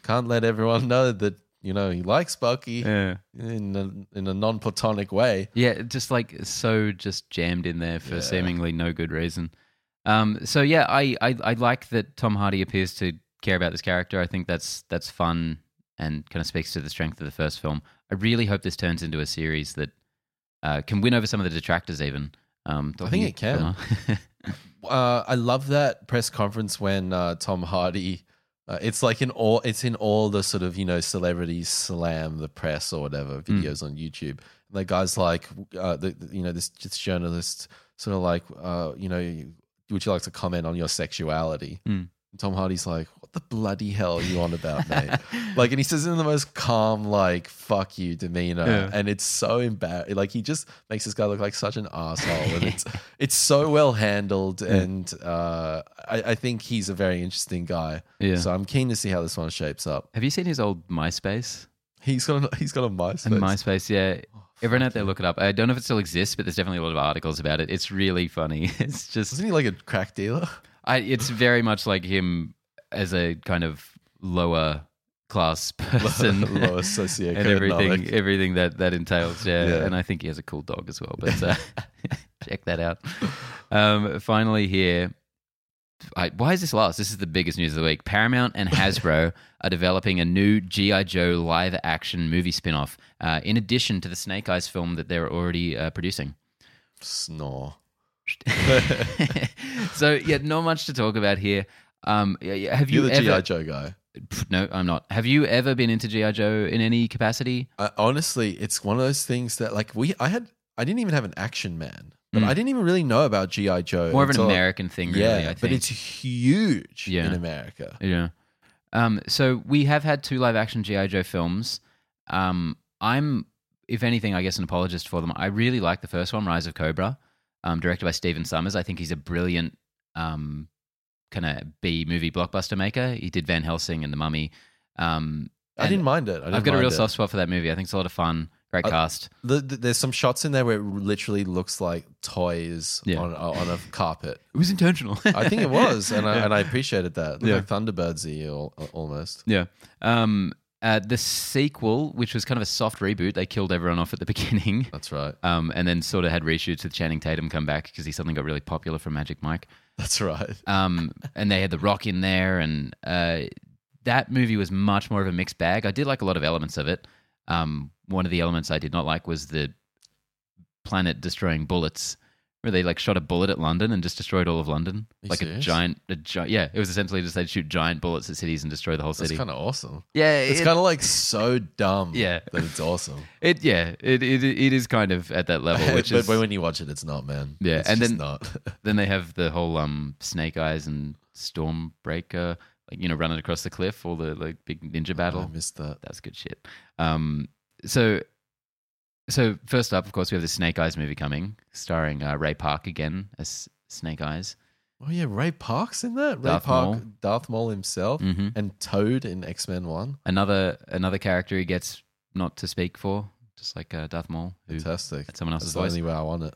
Can't let everyone know that, he likes Bucky in a non-platonic way. Yeah, just so jammed in there for seemingly no good reason. I like that Tom Hardy appears to care about this character. I think that's fun and kind of speaks to the strength of the first film. I really hope this turns into a series that can win over some of the detractors even. I think it can. I love that press conference when Tom Hardy, it's in all the sort of, celebrities slam the press or whatever videos on YouTube. And the guy's like, this journalist sort of like, would you like to comment on your sexuality? And Tom Hardy's like, what the bloody hell are you on about, mate? And he says it in the most calm, fuck you demeanor. Yeah. And it's so embarrassing. He just makes this guy look like such an asshole. And it's so well handled. Yeah. And I think he's a very interesting guy. Yeah. So I'm keen to see how this one shapes up. Have you seen his old MySpace? He's got a MySpace. A MySpace, yeah. Everyone out there, look it up. I don't know if it still exists, but there's definitely a lot of articles about it. It's really funny. It's just... Isn't he like a crack dealer? It's very much like him as a kind of lower class person. Lower socioeconomic. And everything that entails, yeah. And I think he has a cool dog as well, but check that out. Finally here... why is this last? This is the biggest news of the week. Paramount and Hasbro are developing a new G.I. Joe live-action movie spin-off in addition to the Snake Eyes film that they're already producing. Snore. So, yeah, not much to talk about here. You're the G.I. Joe guy. No, I'm not. Have you ever been into G.I. Joe in any capacity? Honestly, it's one of those things that I didn't even have an Action Man. But I didn't even really know about G.I. Joe. More of an American thing, really, I think. But it's huge in America. Yeah. So we have had two live-action G.I. Joe films. I'm, if anything, I guess an apologist for them. I really like the first one, Rise of Cobra, directed by Stephen Summers. I think he's a brilliant kind of B-movie blockbuster maker. He did Van Helsing and The Mummy. I didn't mind it. I've got a real soft spot for that movie. I think it's a lot of fun. Great cast. There's some shots in there where it literally looks like toys on a carpet. It was intentional. I think it was, and I appreciated that. Like Thunderbirds-y almost. Yeah. The sequel, which was kind of a soft reboot, they killed everyone off at the beginning. That's right. And then sort of had reshoots with Channing Tatum come back because he suddenly got really popular from Magic Mike. That's right. And they had The Rock in there, and that movie was much more of a mixed bag. I did like a lot of elements of it. One of the elements I did not like was the planet-destroying bullets, where they shot a bullet at London and just destroyed all of London. It was essentially just they'd shoot giant bullets at cities and destroy the whole city. It's kind of awesome. Yeah, it's kind of so dumb. Yeah, that it's awesome. It is kind of at that level. Which but when you watch it, it's not, man. Yeah, it's and just then not. Then they have the whole Snake Eyes and Stormbreaker. Running across the cliff, all the big ninja battle. I missed that. That's good shit. So first up, of course, we have the Snake Eyes movie coming, starring Ray Park again as Snake Eyes. Oh yeah, Ray Park's in that. Ray Park, Darth Maul himself, and Toad in X-Men 1. Another character he gets not to speak for, just like Darth Maul. Fantastic. That's someone else's voice. That's the only way I want it.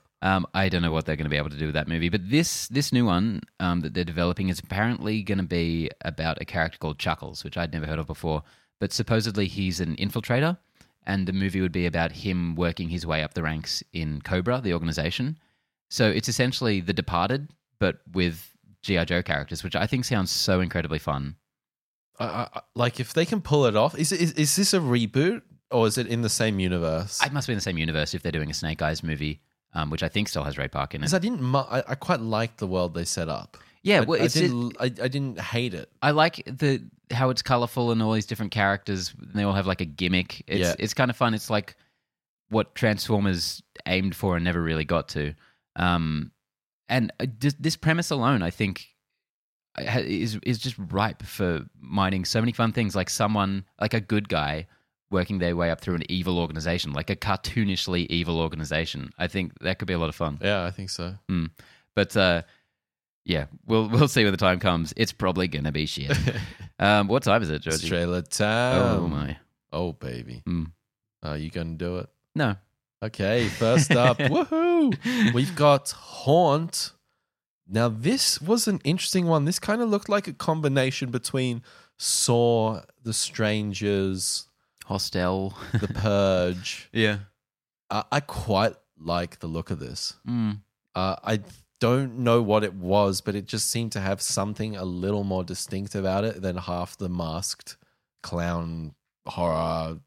I don't know what they're going to be able to do with that movie, but this new one that they're developing is apparently going to be about a character called Chuckles, which I'd never heard of before, but supposedly he's an infiltrator, and the movie would be about him working his way up the ranks in Cobra, the organization. So it's essentially The Departed, but with G.I. Joe characters, which I think sounds so incredibly fun. If they can pull it off, is this a reboot or is it in the same universe? It must be in the same universe if they're doing a Snake Eyes movie. Which I think still has Ray Park in it. Because I quite liked the world they set up. Yeah, well, I didn't hate it. I like how it's colourful and all these different characters. And they all have a gimmick. It's kind of fun. It's what Transformers aimed for and never really got to. And this premise alone, I think, is just ripe for mining so many fun things. Someone a good guy working their way up through an evil organization, like a cartoonishly evil organization. I think that could be a lot of fun. Yeah, I think so. Mm. But yeah, we'll see when the time comes. It's probably going to be shit. What time is it, Georgie? It's trailer time. Oh, my. Oh, baby. Mm. Are you going to do it? No. Okay, first up, woohoo! We've got Haunt. Now, this was an interesting one. This kind of looked like a combination between Saw, The Strangers, Hostel, The Purge. Yeah. I quite like the look of this. Mm. I don't know what it was, but it just seemed to have something a little more distinct about it than half the masked clown horror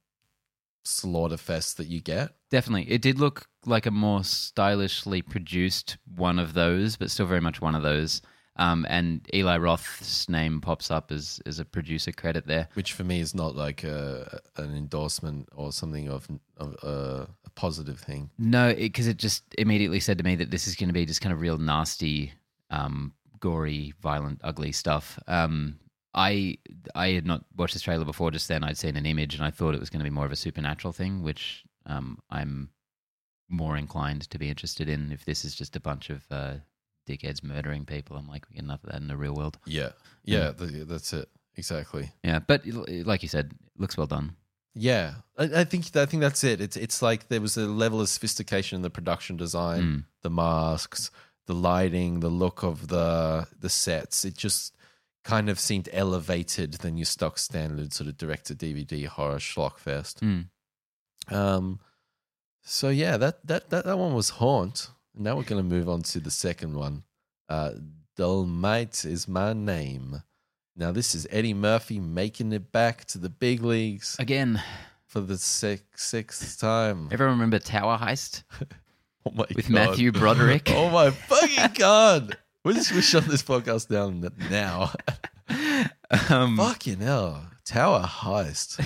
slaughterfest that you get. Definitely. It did look like a more stylishly produced one of those, but still very much one of those. And Eli Roth's name pops up as a producer credit there. Which for me is not like an endorsement or something of a positive thing. No, because it just immediately said to me that this is going to be just kind of real nasty, gory, violent, ugly stuff. I had not watched this trailer before. Just then I'd seen an image and I thought it was going to be more of a supernatural thing, which I'm more inclined to be interested in. If this is just a bunch of dickheads murdering people, I'm like, enough of that in the real world. Yeah, that's it. Exactly. Yeah, but like you said, it looks well done. Yeah, I think that's it. It's like there was a level of sophistication in the production design, the masks, the lighting, the look of the sets. It just kind of seemed elevated than your stock standard sort of direct-to-DVD horror schlockfest. So yeah, that one was Haunt. Now we're going to move on to the second one. Dolmite Is My Name. Now this is Eddie Murphy making it back to the big leagues. Again. For the sixth time. Everyone remember Tower Heist? Oh my God. With Matthew Broderick? Oh my fucking God. We'll shut this podcast down now. Fucking hell. Tower Heist.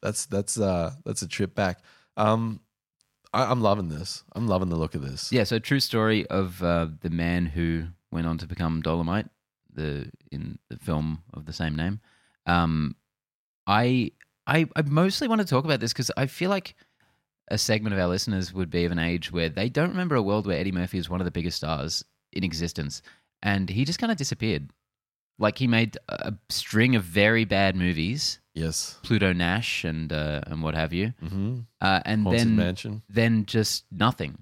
That's a trip back. I'm loving this. I'm loving the look of this. Yeah, so true story of the man who went on to become Dolomite, in the film of the same name. I mostly want to talk about this because I feel like a segment of our listeners would be of an age where they don't remember a world where Eddie Murphy is one of the biggest stars in existence, and he just kind of disappeared. Like, he made a string of very bad movies. Yes. Pluto Nash and what have you. Mm-hmm. And Haunted Mansion. Then just nothing.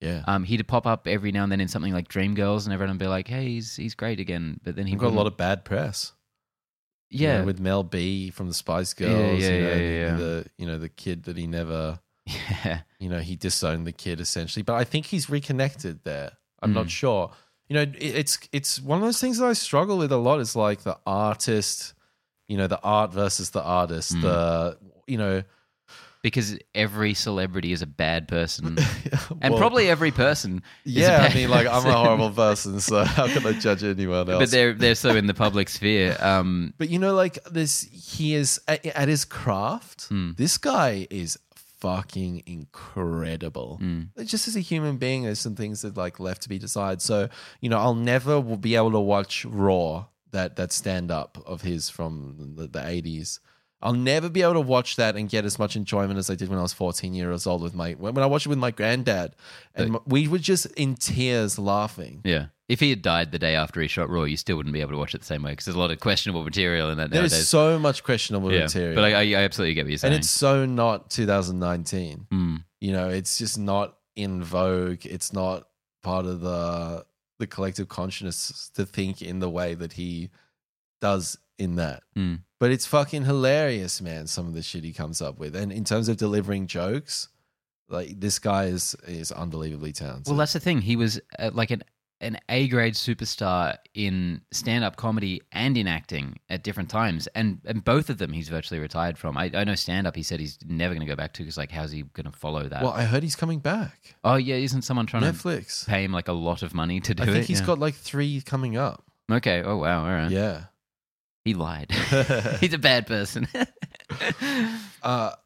Yeah. He'd pop up every now and then in something like Dreamgirls, and everyone would be like, hey, he's great again. But then he got a lot of bad press. Yeah. You know, with Mel B from the Spice Girls. Yeah. The kid that he never... Yeah. You know, he disowned the kid, essentially. But I think he's reconnected there. I'm not sure. You know, it's one of those things that I struggle with a lot. It's like the artist, you know, the art versus the artist, because every celebrity is a bad person. Well, and probably every person is a bad person. I'm a horrible person, so how can I judge anyone else? But they're so in the public sphere. But you know, like this, he is at his craft. This guy is fucking incredible. Just as a human being, there's some things that like left to be desired. So, you know, I'll never be able to watch Raw, that stand-up of his from the 80s. I'll never be able to watch that and get as much enjoyment as I did when I was 14 years old when I watched it with my granddad. And we were just in tears laughing. Yeah. If he had died the day after he shot Raw, you still wouldn't be able to watch it the same way because there's a lot of questionable material in that nowadays. There is so much questionable material. But I absolutely get what you're saying. And it's so not 2019. You know, it's just not in vogue. It's not part of the collective consciousness to think in the way that he does in that. But it's fucking hilarious, man, some of the shit he comes up with. And in terms of delivering jokes, like this guy is unbelievably talented. Well, that's the thing. He was like an A-grade superstar in stand-up comedy and in acting at different times. And both of them he's virtually retired from. I know stand-up he said he's never going to go back to because, like, how's he going to follow that? Well, I heard he's coming back. Oh, yeah. Isn't someone trying to pay him, like, a lot of money to do it? I think he's got, like, 3 coming up. Okay. Oh, wow. All right. Yeah. He lied. He's a bad person. But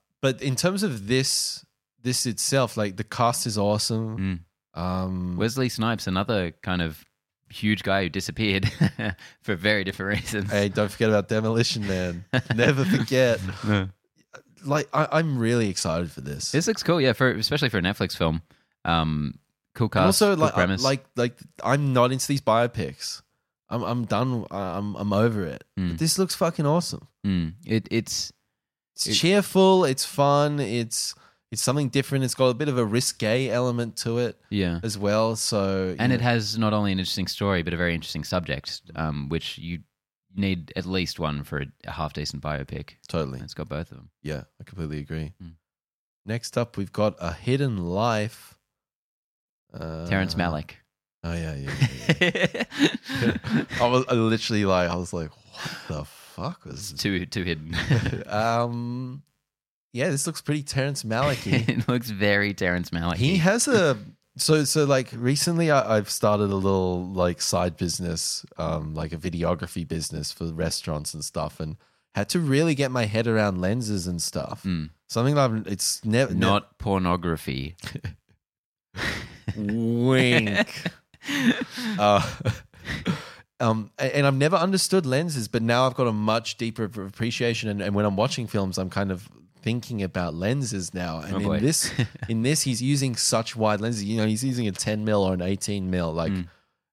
in terms of this itself, like, the cast is awesome. Wesley Snipes, another kind of huge guy who disappeared for very different reasons. Hey, don't forget about Demolition Man. Never forget. No. like, I'm really excited for this. This looks cool, yeah, especially for a Netflix film. Cool cast, also, cool premise. Like I'm not into these biopics. I'm done. I'm over it. Mm. But this looks fucking awesome. Mm. It's cheerful. It's fun. It's something different. It's got a bit of a risque element to it, yeah, as well. So, and it has not only an interesting story, but a very interesting subject, which you need at least one for a half-decent biopic. Totally. And it's got both of them. Yeah, I completely agree. Mm. Next up, we've got A Hidden Life. Terrence Malick. Oh, yeah. I was like, what the fuck was this? Too hidden. Yeah, this looks pretty Terrence Malick-y. It looks very Terrence Malick-y. He has recently I've started a little like side business, like a videography business for restaurants and stuff, and had to really get my head around lenses and stuff. Mm. Something like it's never not pornography. Wink. And I've never understood lenses, but now I've got a much deeper appreciation. And when I'm watching films, I'm kind of thinking about lenses now, and in this he's using such wide lenses. You know, he's using a 10 mil or an 18 mil, like,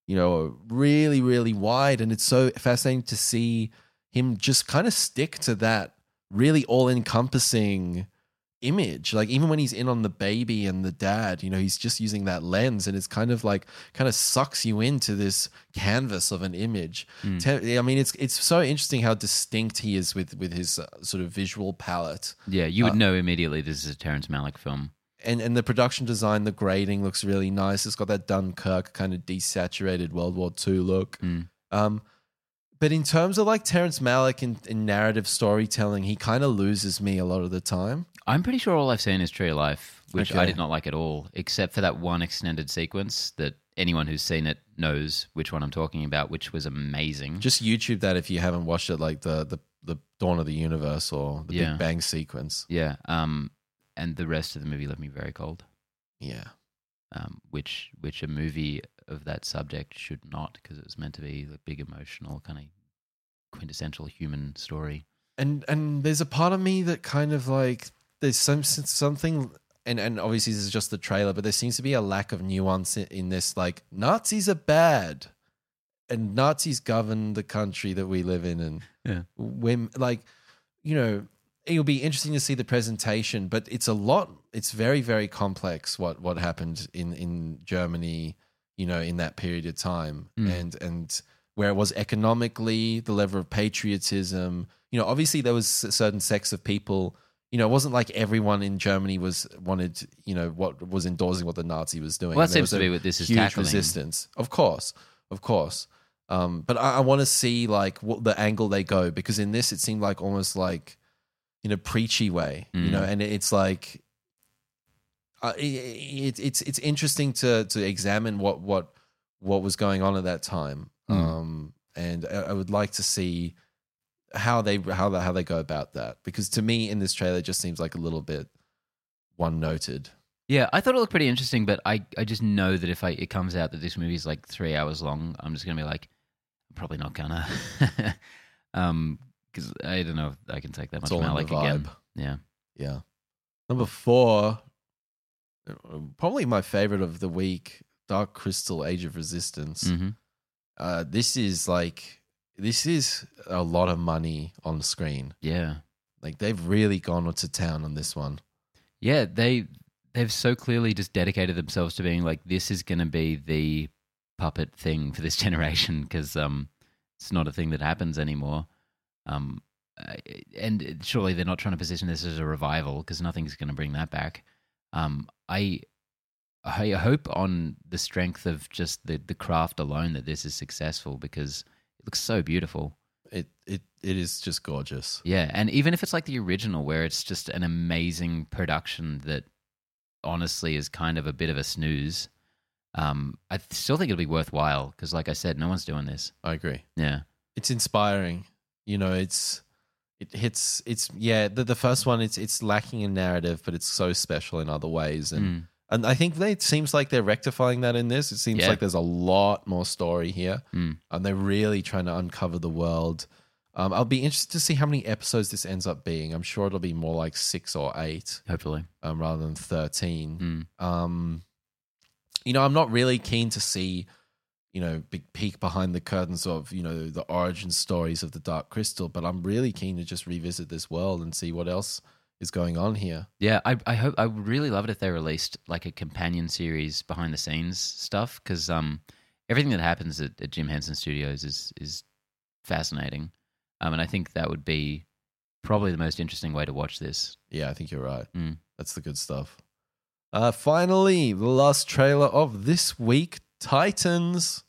you know, really, really wide. And it's so fascinating to see him just kind of stick to that really all-encompassing image. Like, even when he's in on the baby and the dad, you know, he's just using that lens, and it's kind of sucks you into this canvas of an image. I mean, it's so interesting how distinct he is with his sort of visual palette. Yeah, you would know immediately this is a Terrence Malick film. And the production design, the grading looks really nice. It's got that Dunkirk kind of desaturated World War II look. But in terms of like Terrence Malick in narrative storytelling, he kind of loses me a lot of the time. I'm pretty sure all I've seen is Tree of Life, which I did not like at all, except for that one extended sequence that anyone who's seen it knows which one I'm talking about, which was amazing. Just YouTube that if you haven't watched it, like the Dawn of the Universe or the Big Bang sequence. Yeah. And the rest of the movie left me very cold. Yeah. Which a movie of that subject should not, because it was meant to be the big emotional kind of quintessential human story. And there's a part of me that kind of like there's something, and obviously this is just the trailer, but there seems to be a lack of nuance in this. Like, Nazis are bad, and Nazis govern the country that we live in, and when, like, you know, it'll be interesting to see the presentation. But it's a lot. It's very, very complex what happened in Germany, you know, in that period of time, and where it was economically, the level of patriotism. You know, obviously there was a certain sects of people. You know, it wasn't like everyone in Germany wanted, you know, what was endorsing what the Nazi was doing. Well, that seems to be what this is tackling. Huge resistance, of course. But I want to see like what the angle they go, because in this it seemed like almost like in a preachy way, you know, and it's like it's interesting to examine what was going on at that time, and I would like to see how they go about that, because to me in this trailer it just seems like a little bit one-noted. Yeah, I thought it looked pretty interesting, but I just know that if it comes out that this movie is like 3 hours long, I'm just going to be like, I'm probably not going to. Because I don't know if I can take that much Malick again. Yeah. Number 4, probably my favorite of the week, Dark Crystal: Age of Resistance. Mm-hmm. This is a lot of money on the screen. Yeah. Like, they've really gone to town on this one. Yeah, they've so clearly just dedicated themselves to being like, this is going to be the puppet thing for this generation, because it's not a thing that happens anymore. And surely they're not trying to position this as a revival, because nothing's going to bring that back. I hope on the strength of just the craft alone that this is successful, because it looks so beautiful. It is just gorgeous. Yeah, and even if it's like the original, where it's just an amazing production that honestly is kind of a bit of a snooze, I still think it'll be worthwhile, because like I said, no one's doing this. I agree. Yeah. It's inspiring. You know, the first one, it's lacking in narrative, but it's so special in other ways. And I think it seems like they're rectifying that in this. It seems like there's a lot more story here, and they're really trying to uncover the world. I'll be interested to see how many episodes this ends up being. I'm sure it'll be more like 6 or 8. Hopefully. Rather than 13. Mm. You know, I'm not really keen to see, you know, big peek behind the curtains of, you know, the origin stories of the Dark Crystal, but I'm really keen to just revisit this world and see what else is going on here. Yeah, I hope, I would really love it if they released like a companion series behind the scenes stuff, because everything that happens at Jim Henson Studios is fascinating. And I think that would be probably the most interesting way to watch this. Yeah, I think you're right. Mm. That's the good stuff. Finally, the last trailer of this week, Titans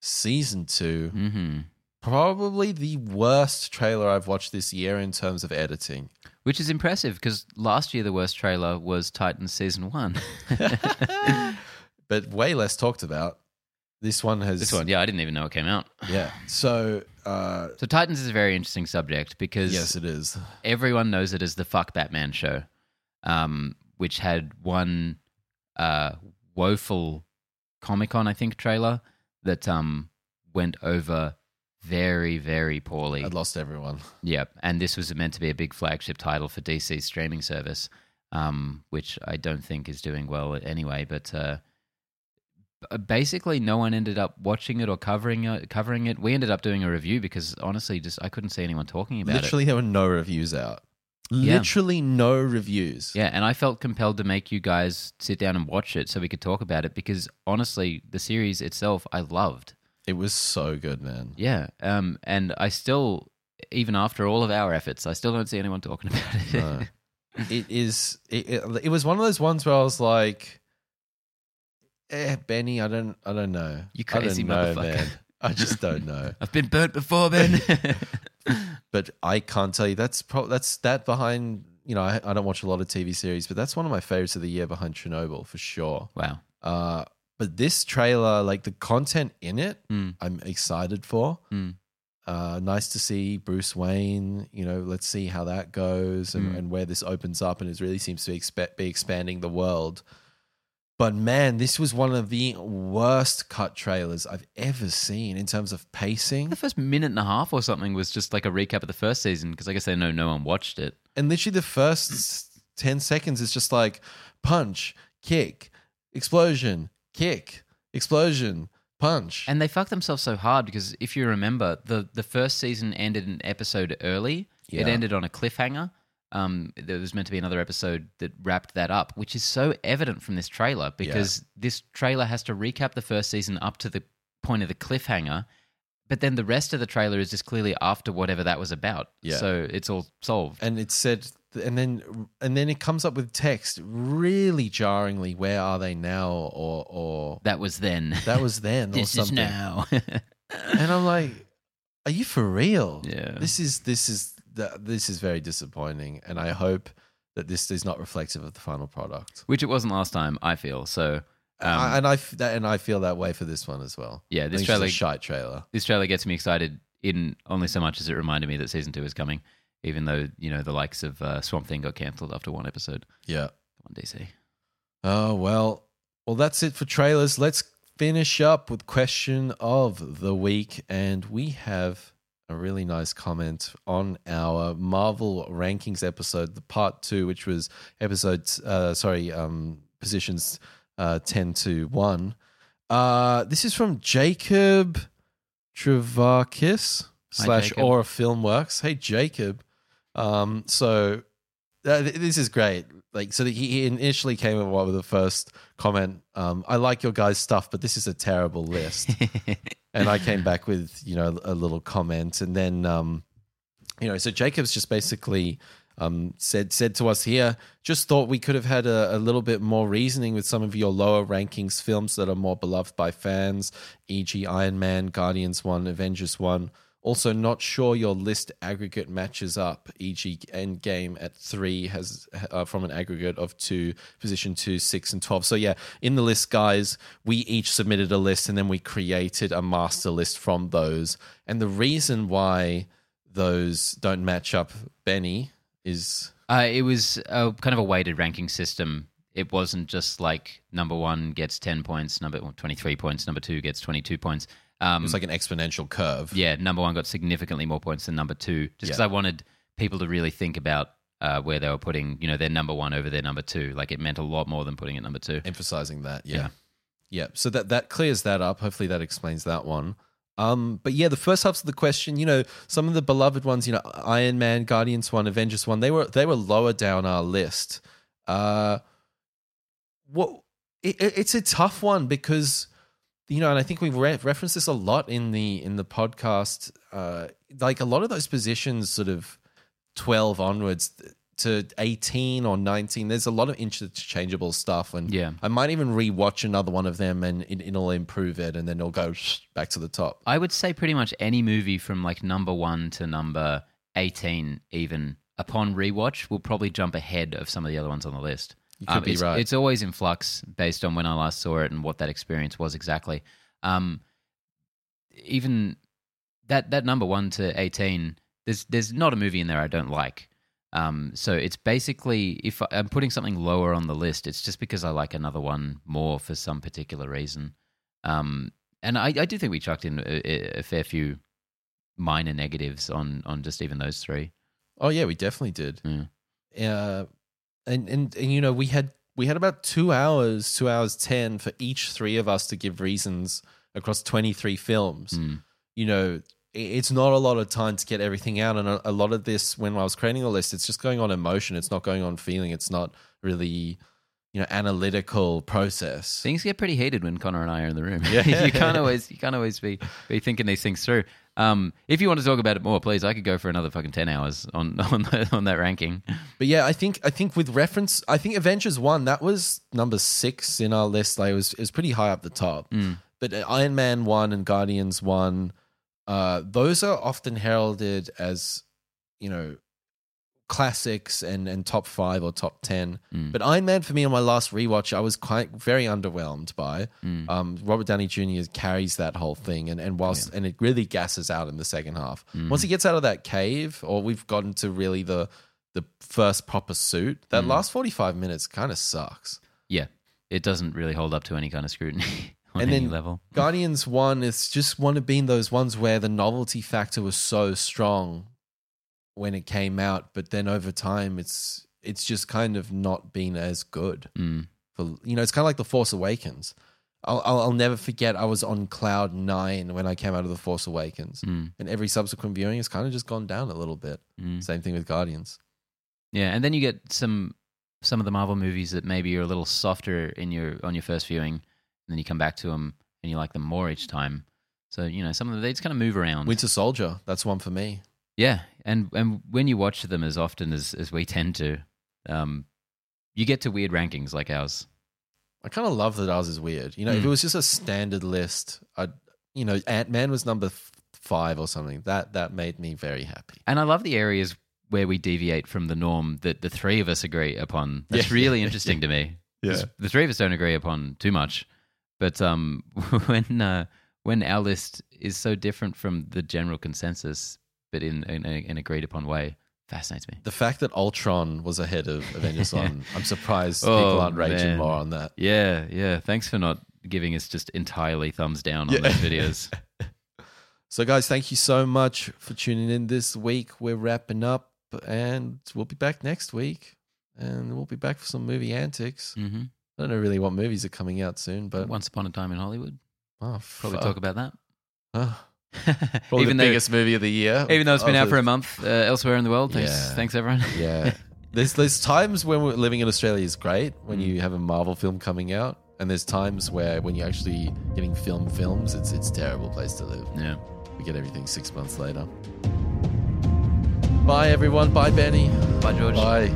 Season 2. Mm-hmm. Probably the worst trailer I've watched this year in terms of editing. Which is impressive, because last year the worst trailer was Titans Season 1. But way less talked about. This one, I didn't even know it came out. Yeah, so... So Titans is a very interesting subject because... Yes, it is. Everyone knows it as the Fuck Batman show, which had one woeful Comic-Con, I think, trailer that went over very, very poorly. I'd lost everyone. Yeah, and this was meant to be a big flagship title for DC's streaming service, which I don't think is doing well anyway, but... basically no one ended up watching it or covering it. We ended up doing a review because honestly just I couldn't see anyone talking about it. Literally there were no reviews out. Yeah. Literally no reviews. Yeah, and I felt compelled to make you guys sit down and watch it so we could talk about it because honestly the series itself I loved. It was so good, man. Yeah, and I still, even after all of our efforts, I still don't see anyone talking about it. No. It was one of those ones where I was like... Benny, I don't know. You crazy motherfucker. Man. I just don't know. I've been burnt before, Ben. But I can't tell you. That's behind, you know, I don't watch a lot of TV series, but that's one of my favorites of the year behind Chernobyl for sure. Wow. But this trailer, like the content in it, I'm excited for. Mm. Nice to see Bruce Wayne, you know, let's see how that goes and where this opens up. And it really seems to be expanding the world. But man, this was one of the worst cut trailers I've ever seen in terms of pacing. The first minute and a half or something was just like a recap of the first season because I guess they know no one watched it. And literally the first 10 seconds is just like punch, kick, explosion, punch. And they fucked themselves so hard because if you remember, the first season ended an episode early. Yeah. It ended on a cliffhanger. There was meant to be another episode that wrapped that up, which is so evident from this trailer because this trailer has to recap the first season up to the point of the cliffhanger, but then the rest of the trailer is just clearly after whatever that was about. Yeah. So it's all solved. And it said, and then it comes up with text really jarringly, where are they now? Or that was then. That was then. This or something. Is now. And I'm like, are you for real? Yeah. This is very disappointing, and I hope that this is not reflective of the final product, which it wasn't last time. I feel so, I feel that way for this one as well. Yeah, this trailer, shite trailer. This trailer gets me excited in only so much as it reminded me that season 2 is coming, even though you know the likes of Swamp Thing got cancelled after one episode. Yeah, come on DC. Oh well, that's it for trailers. Let's finish up with question of the week, and we have a really nice comment on our Marvel rankings episode, the part 2, which was positions 10 to 1. This is from Jacob Travakis / Aura Filmworks. Hey Jacob, this is great. Like, so he initially came up with the first comment. I like your guys' stuff, but this is a terrible list. And I came back with, you know, a little comment. And then, you know, so Jacob's just basically said to us here, just thought we could have had a little bit more reasoning with some of your lower rankings films that are more beloved by fans, e.g. Iron Man, Guardians 1, Avengers 1. Also, not sure your list aggregate matches up, e.g. Endgame at 3 has from an aggregate of 2, position 2, 6, and 12. So yeah, in the list, guys, we each submitted a list and then we created a master list from those. And the reason why those don't match up, Benny, is... it was kind of a weighted ranking system. It wasn't just like number 1 gets 10 points, number 23 points, number 2 gets 22 points. It's like an exponential curve. Yeah, number one got significantly more points than number two, just because I wanted people to really think about where they were putting, you know, their number one over their number two. Like, it meant a lot more than putting it number two. Emphasizing that, yeah. So that clears that up. Hopefully that explains that one. But yeah, the first half of the question, you know, some of the beloved ones, you know, Iron Man, Guardians 1, Avengers 1, they were lower down our list. It's a tough one because, you know, and I think we've referenced this a lot in the podcast. Like, a lot of those positions, sort of 12 onwards to 18 or 19, there's a lot of interchangeable stuff, and I might even rewatch another one of them and it'll improve it, and then it'll go back to the top. I would say pretty much any movie from like number 1 to number 18, even upon rewatch, will probably jump ahead of some of the other ones on the list. You could be right. It's always in flux based on when I last saw it and what that experience was exactly. Even that number 1 to 18, there's not a movie in there I don't like. So it's basically, if I'm putting something lower on the list, it's just because I like another one more for some particular reason. And I do think we chucked in a fair few minor negatives on just even those three. Oh yeah, we definitely did. Yeah. And you know, we had about 2 hours 10 for each three of us to give reasons across 23 films. You know, it's not a lot of time to get everything out, and a lot of this, when I was creating the list, it's just going on emotion. It's not going on feeling. It's not really, you know, analytical process. Things get pretty heated when Connor and I are in the room. Yeah. you can't always be thinking these things through. If you want to talk about it more, please, I could go for another fucking 10 hours on that ranking. But yeah, I think with reference, I think Avengers 1, that was number 6 in our list. Like, it was pretty high up the top. But Iron Man 1 and Guardians 1. Those are often heralded as, you know, classics and top 5 or top 10. But Iron Man, for me, on my last rewatch, I was very underwhelmed by. Robert Downey Jr. carries that whole thing, and it really gasses out in the second half. Once he gets out of that cave, or we've gotten to really the first proper suit, that last 45 minutes kind of sucks. Yeah, it doesn't really hold up to any kind of scrutiny. And then level. Guardians 1 is just one of being those ones where the novelty factor was so strong when it came out, but then over time it's just kind of not been as good. For, you know, it's kind of like The Force Awakens. I'll never forget, I was on cloud 9 when I came out of The Force Awakens, and every subsequent viewing has kind of just gone down a little bit. Same thing with Guardians. Yeah, and then you get some of the Marvel movies that maybe are a little softer on your first viewing. And then you come back to them and you like them more each time. So, you know, some of them, they just kind of move around. Winter Soldier, that's one for me. Yeah, and when you watch them as often as we tend to, you get to weird rankings like ours. I kind of love that ours is weird. You know, if it was just a standard list, you know, Ant-Man was number 5 or something. That made me very happy. And I love the areas where we deviate from the norm that the three of us agree upon. That's really interesting to me. Yeah. The three of us don't agree upon too much. But when our list is so different from the general consensus, but in an agreed upon way, fascinates me. The fact that Ultron was ahead of Avengers 1, I'm surprised people aren't raging more on that. Yeah. Thanks for not giving us just entirely thumbs down on those videos. So, guys, thank you so much for tuning in this week. We're wrapping up, and we'll be back next week, and we'll be back for some movie antics. Mm-hmm. I don't know really what movies are coming out soon, but Once Upon a Time in Hollywood. Oh, probably talk about that. Probably even the biggest movie of the year. Even though it's been out for a month elsewhere in the world. Thanks everyone. Yeah. There's times when we're living in Australia is great, when you have a Marvel film coming out, and there's times where when you're actually getting films, it's a terrible place to live. Yeah. We get everything 6 months later. Bye everyone. Bye Benny. Bye George. Bye.